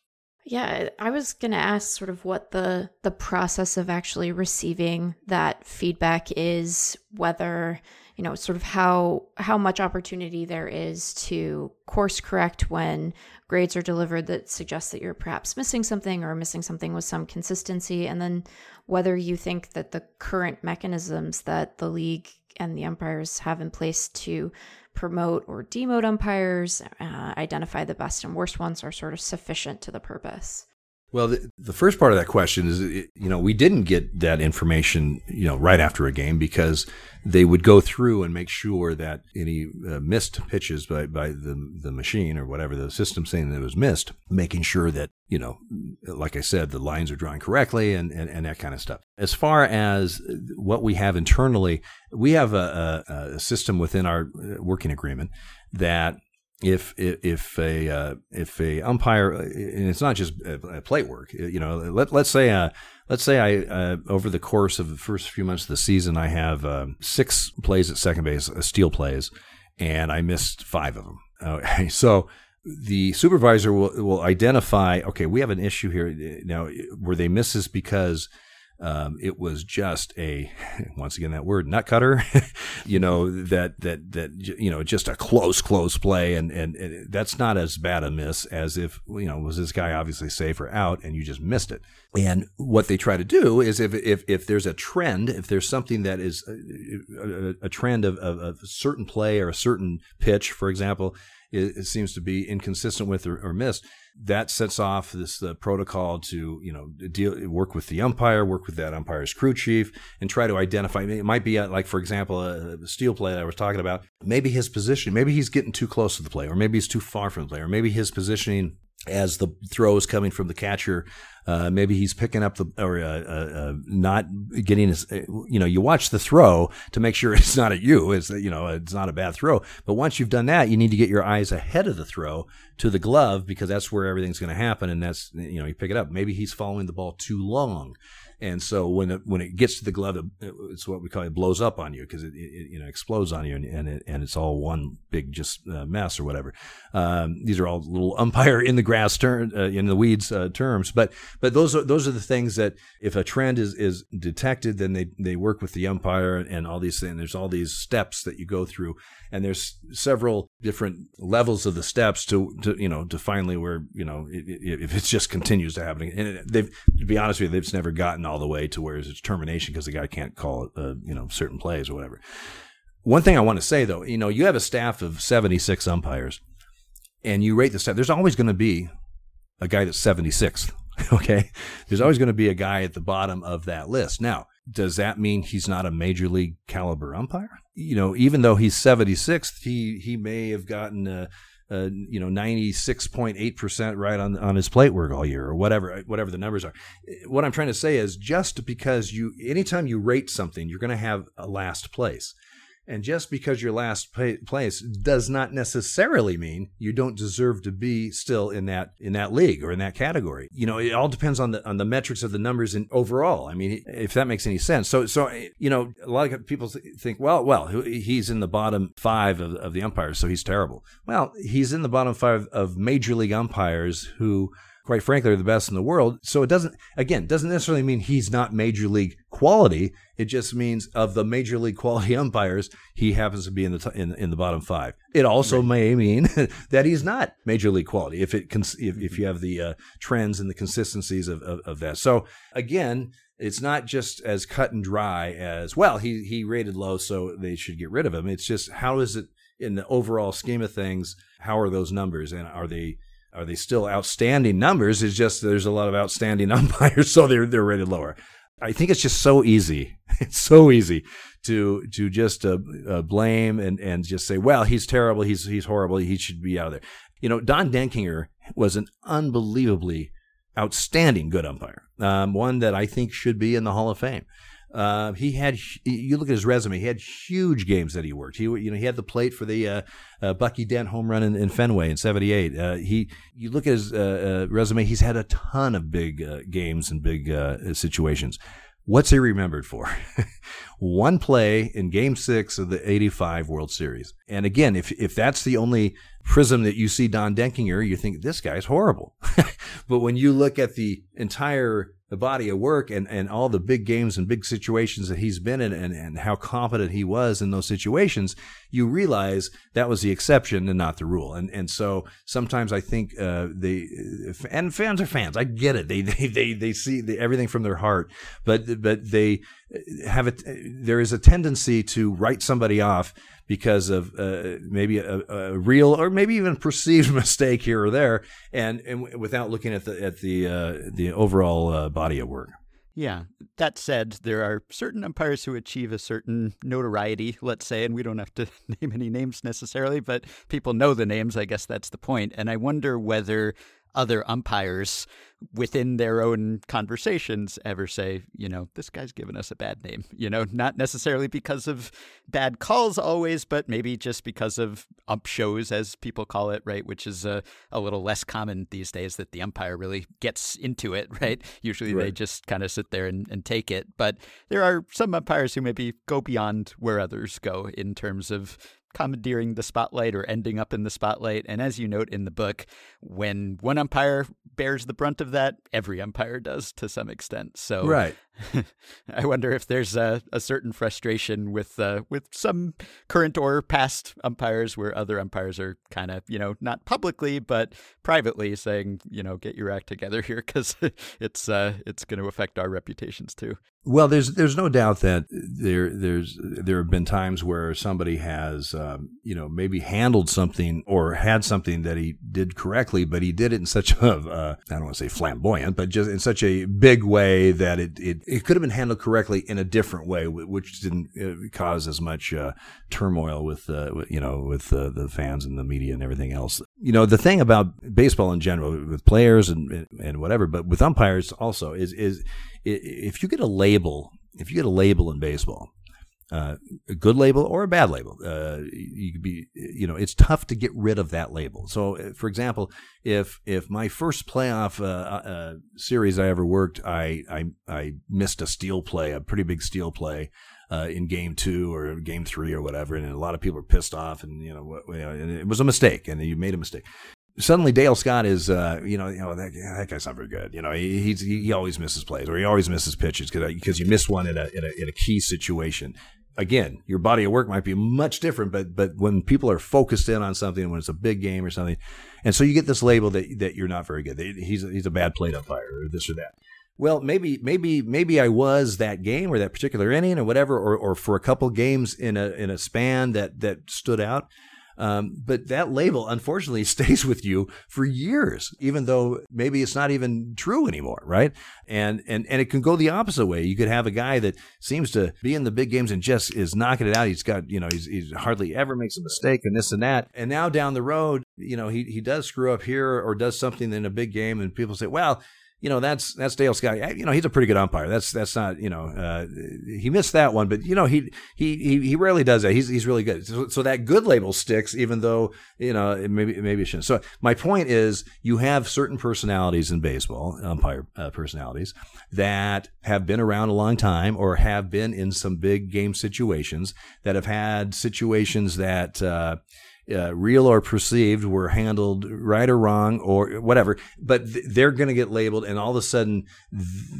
Yeah, I was going to ask sort of what the, the process of actually receiving that feedback is, whether, you know, sort of how how much opportunity there is to course correct when grades are delivered that suggest that you're perhaps missing something or missing something with some consistency, and then whether you think that the current mechanisms that the league and the umpires have in place to promote or demote umpires, uh, identify the best and worst ones, are sort of sufficient to the purpose. Well, the, the first part of that question is, you know, we didn't get that information, you know, right after a game because they would go through and make sure that any uh, missed pitches by, by the the machine or whatever the system saying that was missed, making sure that, you know, like I said, the lines are drawn correctly and, and, and that kind of stuff. As far as what we have internally, we have a, a, a system within our working agreement that If if a uh, if a umpire, and it's not just plate work, you know. Let let's say uh, let's say I uh, over the course of the first few months of the season, I have um, six plays at second base, uh, steal plays, and I missed five of them. Okay, so the supervisor will will identify. Okay, we have an issue here now. Were they misses because Um, it was just a, once again, that word, nut cutter, you know, that, that, that, you know, just a close, close play. And, and, and that's not as bad a miss as if, you know, was this guy obviously safe or out and you just missed it. And what they try to do is if, if, if there's a trend, if there's something that is a, a, a trend of, of, of a certain play or a certain pitch, for example, it, it seems to be inconsistent with or, or missed, that sets off this the protocol to, you know, deal, work with the umpire, work with that umpire's crew chief, and try to identify. It might be like, for example, a steal play that I was talking about. Maybe his position, maybe he's getting too close to the play, or maybe he's too far from the play, or maybe his positioning as the throws coming from the catcher Uh, maybe he's picking up the or uh, uh, not getting his. You know, you watch the throw to make sure it's not at you. It's you know, it's not a bad throw. But once you've done that, you need to get your eyes ahead of the throw to the glove, because that's where everything's going to happen. And that's you know, you pick it up. Maybe he's following the ball too long, and so when it, when it gets to the glove, it's what we call it blows up on you, because it, it you know explodes on you, and and, it, and it's all one big just uh, mess or whatever. Um, these are all little umpire in the grass turn uh, in the weeds uh, terms, but but those are those are the things that if a trend is is detected, then they they work with the umpire and all these things. There's all these steps that you go through, and there's several different levels of the steps to, to you know to finally where you know it, it, if it just continues to happen. And they've to be honest with you, they've just never gotten all the way to where it's termination because the guy can't call uh, you know certain plays or whatever. One thing I want to say though, you know, you have a staff of seventy-six umpires, and you rate the staff. There's always going to be a guy that's seventy-sixth. Okay, there's always going to be a guy at the bottom of that list. Now, does that mean he's not a major league caliber umpire? You know, even though he's seventy-sixth, he he may have gotten a, a you know ninety-six point eight percent right on on his plate work all year or whatever whatever the numbers are. What I'm trying to say is just because you anytime you rate something, you're going to have a last place. And just because you're last place does not necessarily mean you don't deserve to be still in that in that league or in that category. You know, it all depends on the on the metrics of the numbers and overall. I mean, if that makes any sense. So, so you know, a lot of people think, well, well, he's in the bottom five of, of the umpires, so he's terrible. Well, he's in the bottom five of major league umpires who, quite frankly, are the best in the world. So it doesn't, again, doesn't necessarily mean he's not major league quality. It just means of the major league quality umpires, he happens to be in the t- in, in the bottom five. It also right. may mean that he's not major league quality if it cons- if, if you have the uh, trends and the consistencies of, of of that. So again, it's not just as cut and dry as well. He he rated low, so they should get rid of him. It's just how is it in the overall scheme of things? How are those numbers, and are they? Are they still outstanding numbers? It's just there's a lot of outstanding umpires, so they're they're rated lower. I think it's just so easy. It's so easy to to just uh, uh, blame and, and just say, well, he's terrible, he's he's horrible, he should be out of there. You know, Don Denkinger was an unbelievably outstanding good umpire, um, one that I think should be in the Hall of Fame. Uh, he had, you look at his resume, he had huge games that he worked. He, you know, he had the plate for the, uh, uh Bucky Dent home run in, in Fenway in seventy-eight. Uh, he, you look at his, uh, uh resume, he's had a ton of big, uh, games and big, uh, situations. What's he remembered for? One play in game six of the eighty-five World Series. And again, if, if that's the only prism that you see Don Denkinger, you think this guy's horrible. But when you look at the entire the body of work and, and all the big games and big situations that he's been in and, and how competent he was in those situations, you realize that was the exception and not the rule. And and so sometimes I think uh, they – and fans are fans. I get it. They they they, they see the, everything from their heart. But but they have a, there is a tendency to write somebody off because of uh, maybe a, a real or maybe even perceived mistake here or there, and, and without looking at the at the uh, the overall uh, body of work. Yeah. That said, there are certain umpires who achieve a certain notoriety, let's say, and we don't have to name any names necessarily, but people know the names. I guess that's the point. And I wonder whether other umpires within their own conversations ever say, you know, this guy's given us a bad name, you know, not necessarily because of bad calls always, but maybe just because of ump shows, as people call it, right, which is a, a little less common these days that the umpire really gets into it, right? Usually right. They just kind of sit there and, and take it. But there are some umpires who maybe go beyond where others go in terms of commandeering the spotlight or ending up in the spotlight. And as you note in the book, when one umpire bears the brunt of that, every umpire does to some extent. So right. I wonder if there's a, a certain frustration with uh, with some current or past umpires where other umpires are kind of, you know, not publicly, but privately saying, you know, get your act together here because it's uh, it's going to affect our reputations too. Well, there's there's no doubt that there there's there have been times where somebody has, um, you know, maybe handled something or had something that he did correctly, but he did it in such a, uh, I don't want to say flamboyant, but just in such a big way that it, it it, it could have been handled correctly in a different way, which didn't cause as much uh, turmoil with, uh, you know, with uh, the fans and the media and everything else. You know, the thing about baseball in general, with players and and whatever, but with umpires also, is is if you get a label, if you get a label in baseball, uh, a good label or a bad label, uh, you could be, you know, it's tough to get rid of that label. So, for example, if if my first playoff uh, uh, series I ever worked, I, I I missed a steal play, a pretty big steal play. Uh, in game two or game three or whatever, and a lot of people are pissed off, and you know, and it was a mistake, and you made a mistake. Suddenly, Dale Scott is, uh, you know, you know that, that guy's not very good. You know, he he's, he always misses plays, or he always misses pitches because because you miss one in a in a in a key situation. Again, your body of work might be much different, but but when people are focused in on something, when it's a big game or something, and so you get this label that that you're not very good. He's he's a bad plate umpire, or this or that. Well, maybe, maybe, maybe I was that game or that particular inning or whatever, or, or for a couple games in a in a span that that stood out. Um, but that label, unfortunately, stays with you for years, even though maybe it's not even true anymore, right? And and and it can go the opposite way. You could have a guy that seems to be in the big games and just is knocking it out. He's got, you know, he's, he's hardly ever makes a mistake and this and that. And now down the road, you know, he he does screw up here or does something in a big game, and people say, well, you know, that's that's Dale Scott. You know, he's a pretty good umpire. That's that's not, you know, uh, he missed that one, but you know, he he he he rarely does that. He's he's really good. So, so that good label sticks, even though, you know, it maybe maybe it shouldn't. So my point is, you have certain personalities in baseball, umpire uh, personalities, that have been around a long time or have been in some big game situations, that have had situations that. Uh, Uh, real or perceived were handled right or wrong or whatever, but th- they're going to get labeled, and all of a sudden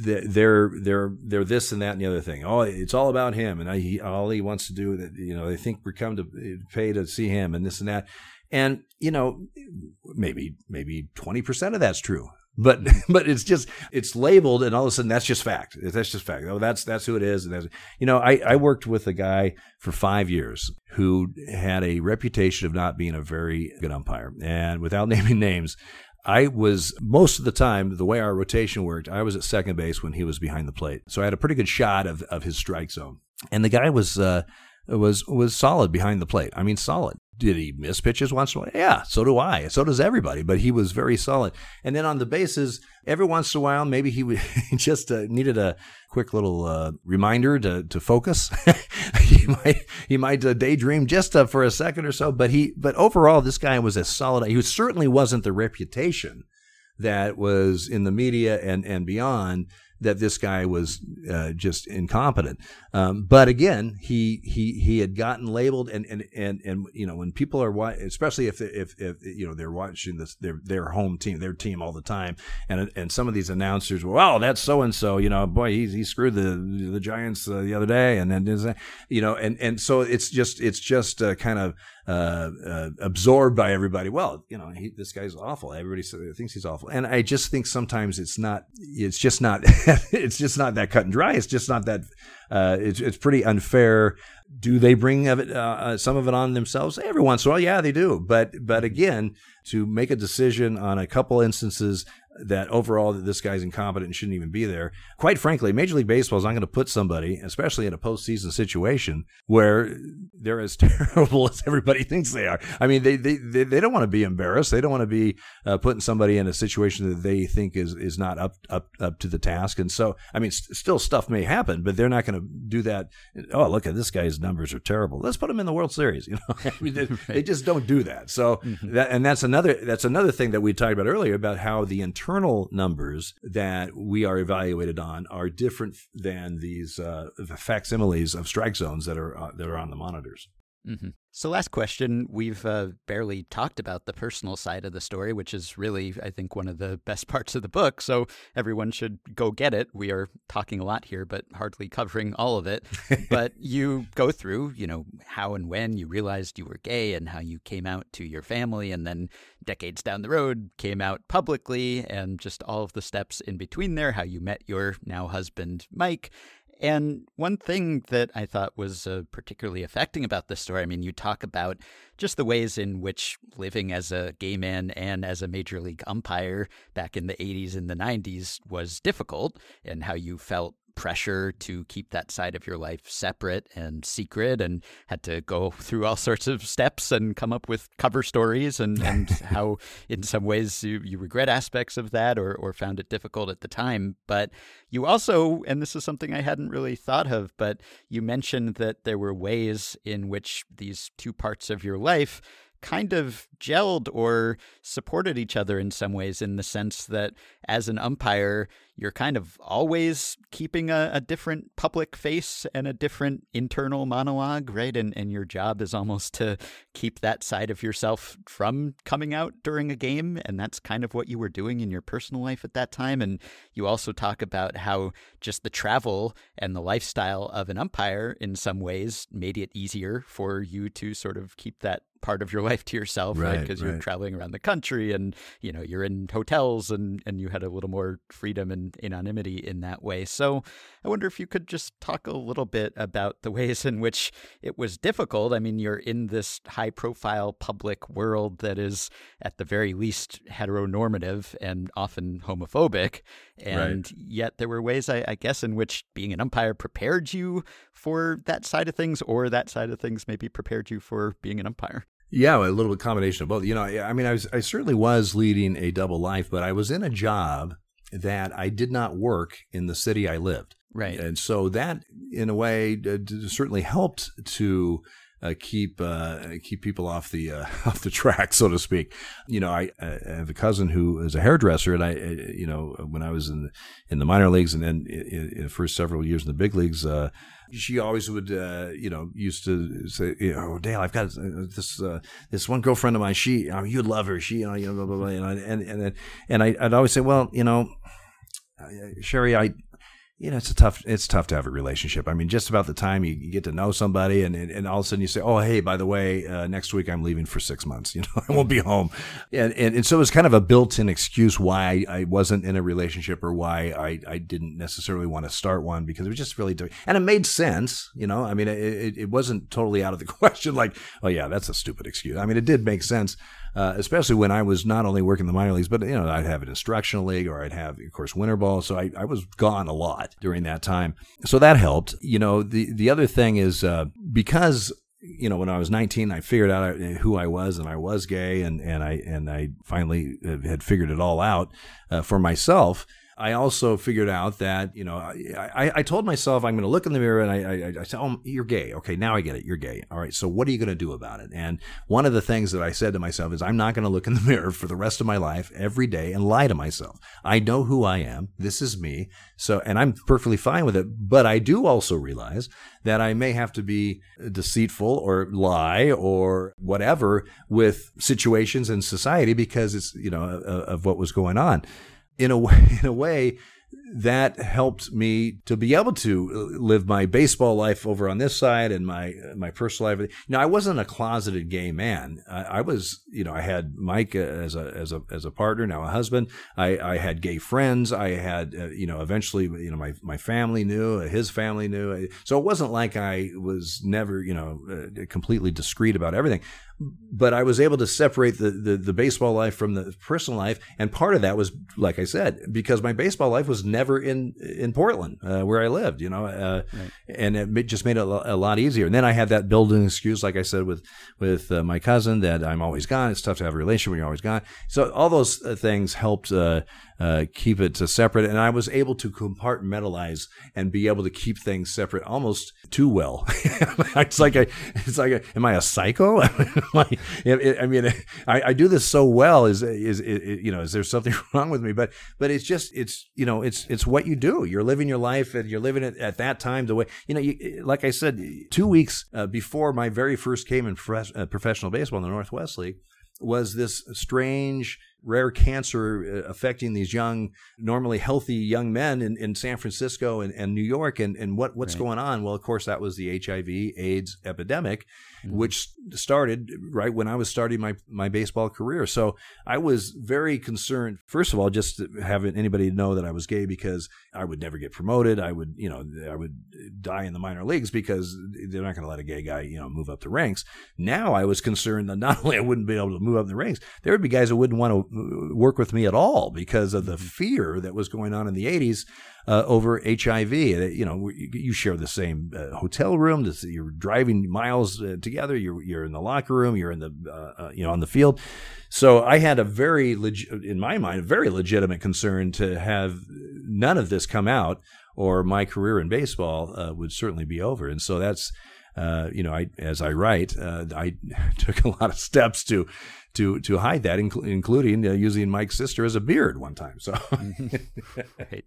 th- they're they're they're this and that and the other thing. Oh, it's all about him, and I, he, all he wants to do that. You know, they think we come to pay to see him, and this and that, and you know, maybe maybe twenty percent of that's true. But but it's just it's labeled, and all of a sudden that's just fact. That's just fact. Oh, that's that's who it is. And that's, you know, I, I worked with a guy for five years who had a reputation of not being a very good umpire. And without naming names, I was most of the time the way our rotation worked, I was at second base when he was behind the plate. So I had a pretty good shot of of his strike zone. And the guy was uh, was was solid behind the plate. I mean, solid. Did he miss pitches once in a while? Yeah, so do I. So does everybody. But he was very solid. And then on the bases, every once in a while, maybe he would, just uh, needed a quick little uh, reminder to, to focus. he might he might uh, daydream just uh, for a second or so. But he but overall, this guy was a solid. He certainly wasn't the reputation that was in the media and, and beyond. That this guy was uh, just incompetent, um, but again, he he he had gotten labeled, and and and, and you know, when people are watching, especially if, if if you know they're watching this their their home team, their team all the time, and and some of these announcers, well, oh, that's so and so, you know, boy, he he screwed the the Giants uh, the other day, and then you know, and and so it's just it's just uh, kind of. Uh, uh, absorbed by everybody. Well, you know, he, this guy's awful. Everybody thinks he's awful, and I just think sometimes it's not. It's just not. It's just not that cut and dry. It's just not that. Uh, it's it's pretty unfair. Do they bring of it, uh, some of it on themselves? Every once in a while, yeah, they do. But but again, to make a decision on a couple instances that overall that this guy's incompetent and shouldn't even be there. Quite frankly, Major League Baseball is not going to put somebody, especially in a postseason situation, where they're as terrible as everybody thinks they are. I mean, they they, they, they don't want to be embarrassed. They don't want to be uh, putting somebody in a situation that they think is, is not up, up, up to the task. And so, I mean, st- still stuff may happen, but they're not going to do that. Oh, look at this guy's numbers are terrible. Let's put him in the World Series. You know, I mean, they, right. They just don't do that. So, mm-hmm. that, and that's another that's another thing that we talked about earlier about how the internal Internal numbers that we are evaluated on are different than these uh, facsimiles of strike zones that are uh, that are on the monitors. Mm-hmm. So last question, we've uh, barely talked about the personal side of the story, which is really, I think, one of the best parts of the book. So everyone should go get it. We are talking a lot here, but hardly covering all of it. But you go through, you know, how and when you realized you were gay and how you came out to your family, and then decades down the road came out publicly, and just all of the steps in between there, how you met your now husband, Mike. And one thing that I thought was uh, particularly affecting about this story, I mean, you talk about just the ways in which living as a gay man and as a major league umpire back in the eighties and the nineties was difficult, and how you felt pressure to keep that side of your life separate and secret, and had to go through all sorts of steps and come up with cover stories and, and how in some ways you, you regret aspects of that or, or found it difficult at the time. But you also, and this is something I hadn't really thought of, but you mentioned that there were ways in which these two parts of your life kind of gelled or supported each other in some ways, in the sense that as an umpire, you're kind of always keeping a, a different public face and a different internal monologue, right? And and your job is almost to keep that side of yourself from coming out during a game. And that's kind of what you were doing in your personal life at that time. And you also talk about how just the travel and the lifestyle of an umpire in some ways made it easier for you to sort of keep that part of your life to yourself, right? Because right? right. you're traveling around the country and, you know, you're in hotels and, and you had a little more freedom and anonymity in that way. So I wonder if you could just talk a little bit about the ways in which it was difficult. I mean, you're in this high profile public world that is at the very least heteronormative and often homophobic. And right. yet there were ways, I, I guess, in which being an umpire prepared you for that side of things, or that side of things maybe prepared you for being an umpire. Yeah, a little combination of both. You know, I, I mean, I was, I certainly was leading a double life, but I was in a job that I did not work in the city I lived. Right. And so that, in a way, d- certainly helped to uh, keep uh, keep people off the uh, off the track, so to speak. You know, I, I have a cousin who is a hairdresser, and I, you know, when I was in in the minor leagues and then in, in the first several years in the big leagues, uh, she always would, uh, you know, used to say, "Oh, Dale, I've got this uh, this one girlfriend of mine. She, oh, you'd love her. She, you know, blah blah blah." And I, and and and I, I'd always say, "Well, you know, Sherry, I." You know, it's a tough, it's tough to have a relationship. I mean, just about the time you get to know somebody and, and, and all of a sudden you say, oh, hey, by the way, uh, next week I'm leaving for six months. You know, I won't be home. And, and, and so it's kind of a built-in excuse why I wasn't in a relationship or why I, I didn't necessarily want to start one, because it was just really difficult. And it made sense. You know, I mean, it, it wasn't totally out of the question. Like, oh, yeah, that's a stupid excuse. I mean, it did make sense. Uh, especially when I was not only working the minor leagues, but, you know, I'd have an instructional league or I'd have, of course, winter ball. So I, I was gone a lot during that time. So that helped. You know, the, the other thing is uh, because, you know, when I was nineteen, I figured out who I was, and I was gay, and, and I and I finally had figured it all out uh, for myself. I also figured out that, you know, I, I told myself I'm going to look in the mirror and I, I, I said, oh, you're gay. Okay, now I get it. You're gay. All right. So what are you going to do about it? And one of the things that I said to myself is I'm not going to look in the mirror for the rest of my life every day and lie to myself. I know who I am. This is me. So, and I'm perfectly fine with it. But I do also realize that I may have to be deceitful or lie or whatever with situations in society because it's, you know, of what was going on. In a way, in a way, that helped me to be able to live my baseball life over on this side and my my personal life. Now, I wasn't a closeted gay man. I, I was, you know, I had Mike as a as a as a partner, now a husband. I, I had gay friends. I had, uh, you know, eventually, you know, my my family knew, his family knew. So it wasn't like I was never, you know, uh, completely discreet about everything. But I was able to separate the, the, the baseball life from the personal life. And part of that was, like I said, because my baseball life was never in, in Portland, uh, where I lived, you know, uh, right. and it just made it a lot easier. And then I had that built-in excuse, like I said, with, with uh, my cousin, that I'm always gone. It's tough to have a relationship when you're always gone. So all those things helped uh, uh, keep it separate. And I was able to compartmentalize and be able to keep things separate almost too well. It's like, a, it's like, a, am I a psycho? Like, I mean, I, I do this so well. Is, is is you know? Is there something wrong with me? But but it's just it's you know it's it's what you do. You're living your life, and you're living it at that time the way you know. You, like I said, two weeks uh, before my very first game in prof- uh, professional baseball in the Northwest League was this strange, rare cancer affecting these young, normally healthy young men in, in San Francisco and, and New York. And, and what, what's right. going on? Well, of course, that was the H I V AIDS epidemic, mm-hmm. which started right when I was starting my, my baseball career. So I was very concerned, first of all, just to have anybody know that I was gay, because I would never get promoted. I would, you know, I would die in the minor leagues because they're not going to let a gay guy, you know, move up the ranks. Now I was concerned that not only I wouldn't be able to move up the ranks, there would be guys who wouldn't want to work with me at all because of the fear that was going on in the eighties uh, over H I V. You know, you share the same uh, hotel room. This, you're driving miles uh, together. You're you're in the locker room. You're in the uh, uh, you know on the field. So I had a very leg- in my mind a very legitimate concern to have none of this come out, or my career in baseball uh, would certainly be over. And so that's. Uh, you know, I, as I write, uh, I took a lot of steps to to to hide that, inc- including uh, using Mike's sister as a beard one time. So, right.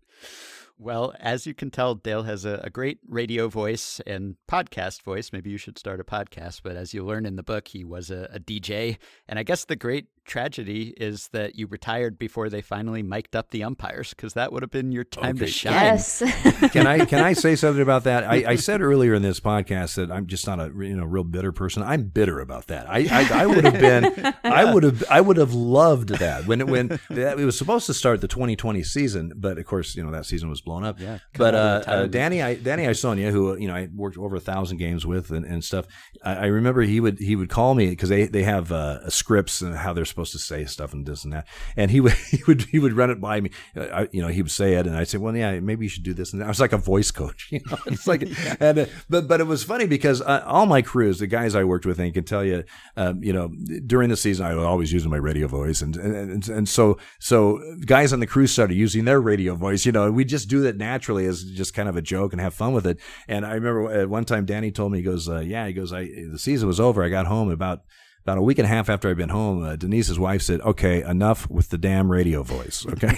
Well, as you can tell, Dale has a, a great radio voice and podcast voice. Maybe you should start a podcast. But as you learn in the book, he was a, a D J. And I guess the great tragedy is that you retired before they finally mic'd up the umpires, because that would have been your time okay. to shine. Yes. Can I can I say something about that? I, I said earlier in this podcast that I'm just not a you know real bitter person. I'm bitter about that. I I, I would have been I would have I would have loved that when it when it was supposed to start the twenty twenty season, but of course you know that season was blown up. Yeah, but uh, uh, Danny I, Danny Iassogna, who you know I worked over a thousand games with and, and stuff. I, I remember he would he would call me because they they have uh, scripts and how they're supposed to say stuff and this and that, and he would he would he would run it by me. I, you know, he would say it, and I'd say, "Well, yeah, maybe you should do this." And that. I was like a voice coach, you know. It's like, yeah. and uh, but but it was funny because uh, all my crews, the guys I worked with, and can tell you, um, you know, during the season, I was always using my radio voice, and and and so so guys on the crew started using their radio voice, you know, and we just do that naturally as just kind of a joke and have fun with it. And I remember at one time, Danny told me, he goes, uh, "Yeah," he goes, "I the season was over. I got home about." About a week and a half after I'd been home, uh, Denise's wife said, "Okay, enough with the damn radio voice. Okay,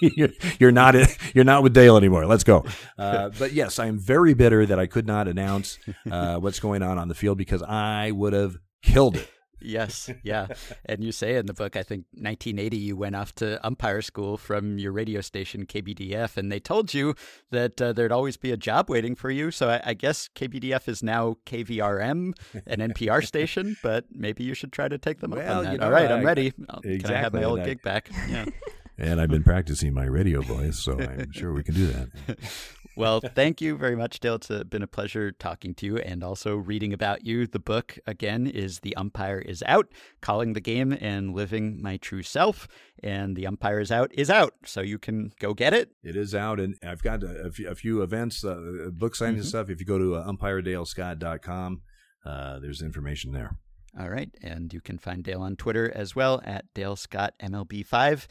you're, you're not you're not with Dale anymore. Let's go." Uh, but yes, I am very bitter that I could not announce uh, what's going on on the field because I would have killed it. Yes, yeah. And you say in the book, I think nineteen eighty, you went off to umpire school from your radio station, K B D F, and they told you that uh, there'd always be a job waiting for you. So I, I guess K B D F is now K V R M, an N P R station, but maybe you should try to take them well, up on that. You know, all right, I, I'm ready. I'll, exactly, can I have my old I, gig back? Yeah. And I've been practicing my radio voice, so I'm sure we can do that. Well, thank you very much, Dale. It's been a pleasure talking to you and also reading about you. The book, again, is The Umpire Is Out, Calling the Game and Living My True Self. And The Umpire Is Out is out, so you can go get it. It is out, and I've got a few, a few events, uh, book signings mm-hmm. and stuff. If you go to uh, umpire dale scott dot com, uh, there's information there. All right, and you can find Dale on Twitter as well, at Dale Scott M L B five.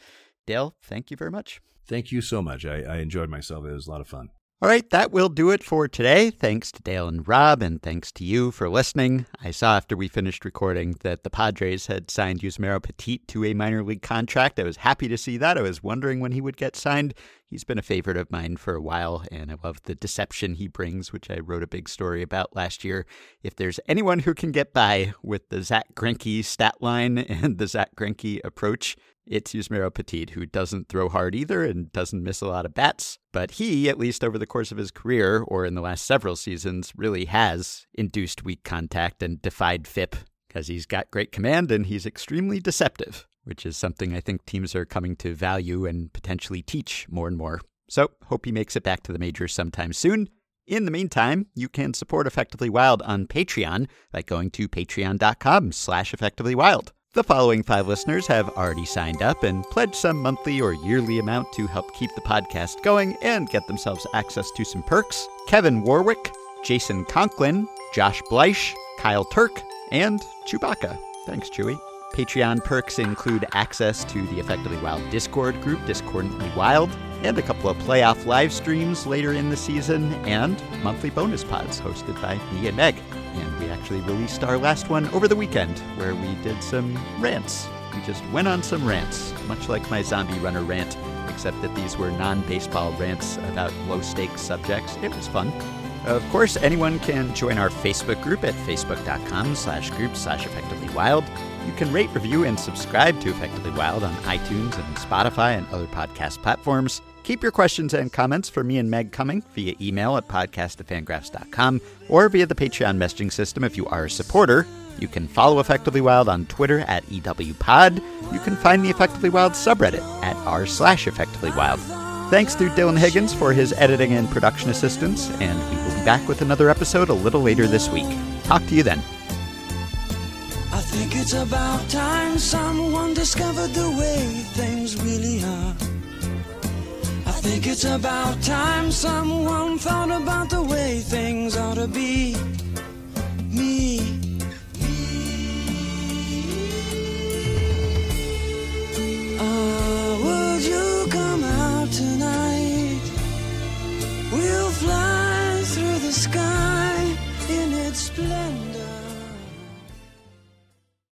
Dale, thank you very much. Thank you so much. I, I enjoyed myself. It was a lot of fun. All right, that will do it for today. Thanks to Dale and Rob, and thanks to you for listening. I saw after we finished recording that the Padres had signed Yusmeiro Petit to a minor league contract. I was happy to see that. I was wondering when he would get signed. He's been a favorite of mine for a while, and I love the deception he brings, which I wrote a big story about last year. If there's anyone who can get by with the Zach Greinke stat line and the Zach Greinke approach, it's Yusmeiro Petit, who doesn't throw hard either and doesn't miss a lot of bats. But he, at least over the course of his career or in the last several seasons, really has induced weak contact and defied F I P because he's got great command and he's extremely deceptive, which is something I think teams are coming to value and potentially teach more and more. So hope he makes it back to the majors sometime soon. In the meantime, you can support Effectively Wild on Patreon by going to patreon.com slash effectivelywild. The following five listeners have already signed up and pledged some monthly or yearly amount to help keep the podcast going and get themselves access to some perks. Kevin Warwick, Jason Conklin, Josh Bleich, Kyle Turk, and Chewbacca. Thanks, Chewy. Patreon perks include access to the Effectively Wild Discord group, Discordantly Wild, and a couple of playoff live streams later in the season, and monthly bonus pods hosted by me and Meg. And we actually released our last one over the weekend, where we did some rants. We just went on some rants, much like my Zombie Runner rant, except that these were non-baseball rants about low-stakes subjects. It was fun. Of course, anyone can join our Facebook group at facebook.com slash group slash Effectively Wild. You can rate, review, and subscribe to Effectively Wild on iTunes and Spotify and other podcast platforms. Keep your questions and comments for me and Meg coming via email at podcast at fangraphs dot com or via the Patreon messaging system if you are a supporter. You can follow Effectively Wild on Twitter at E W Pod. You can find the Effectively Wild subreddit at r slash Effectively Wild. Thanks to Dylan Higgins for his editing and production assistance, and we will be back with another episode a little later this week. Talk to you then. I think it's It's about time someone discovered the way things really are. I think it's about time someone thought about the way things ought to be.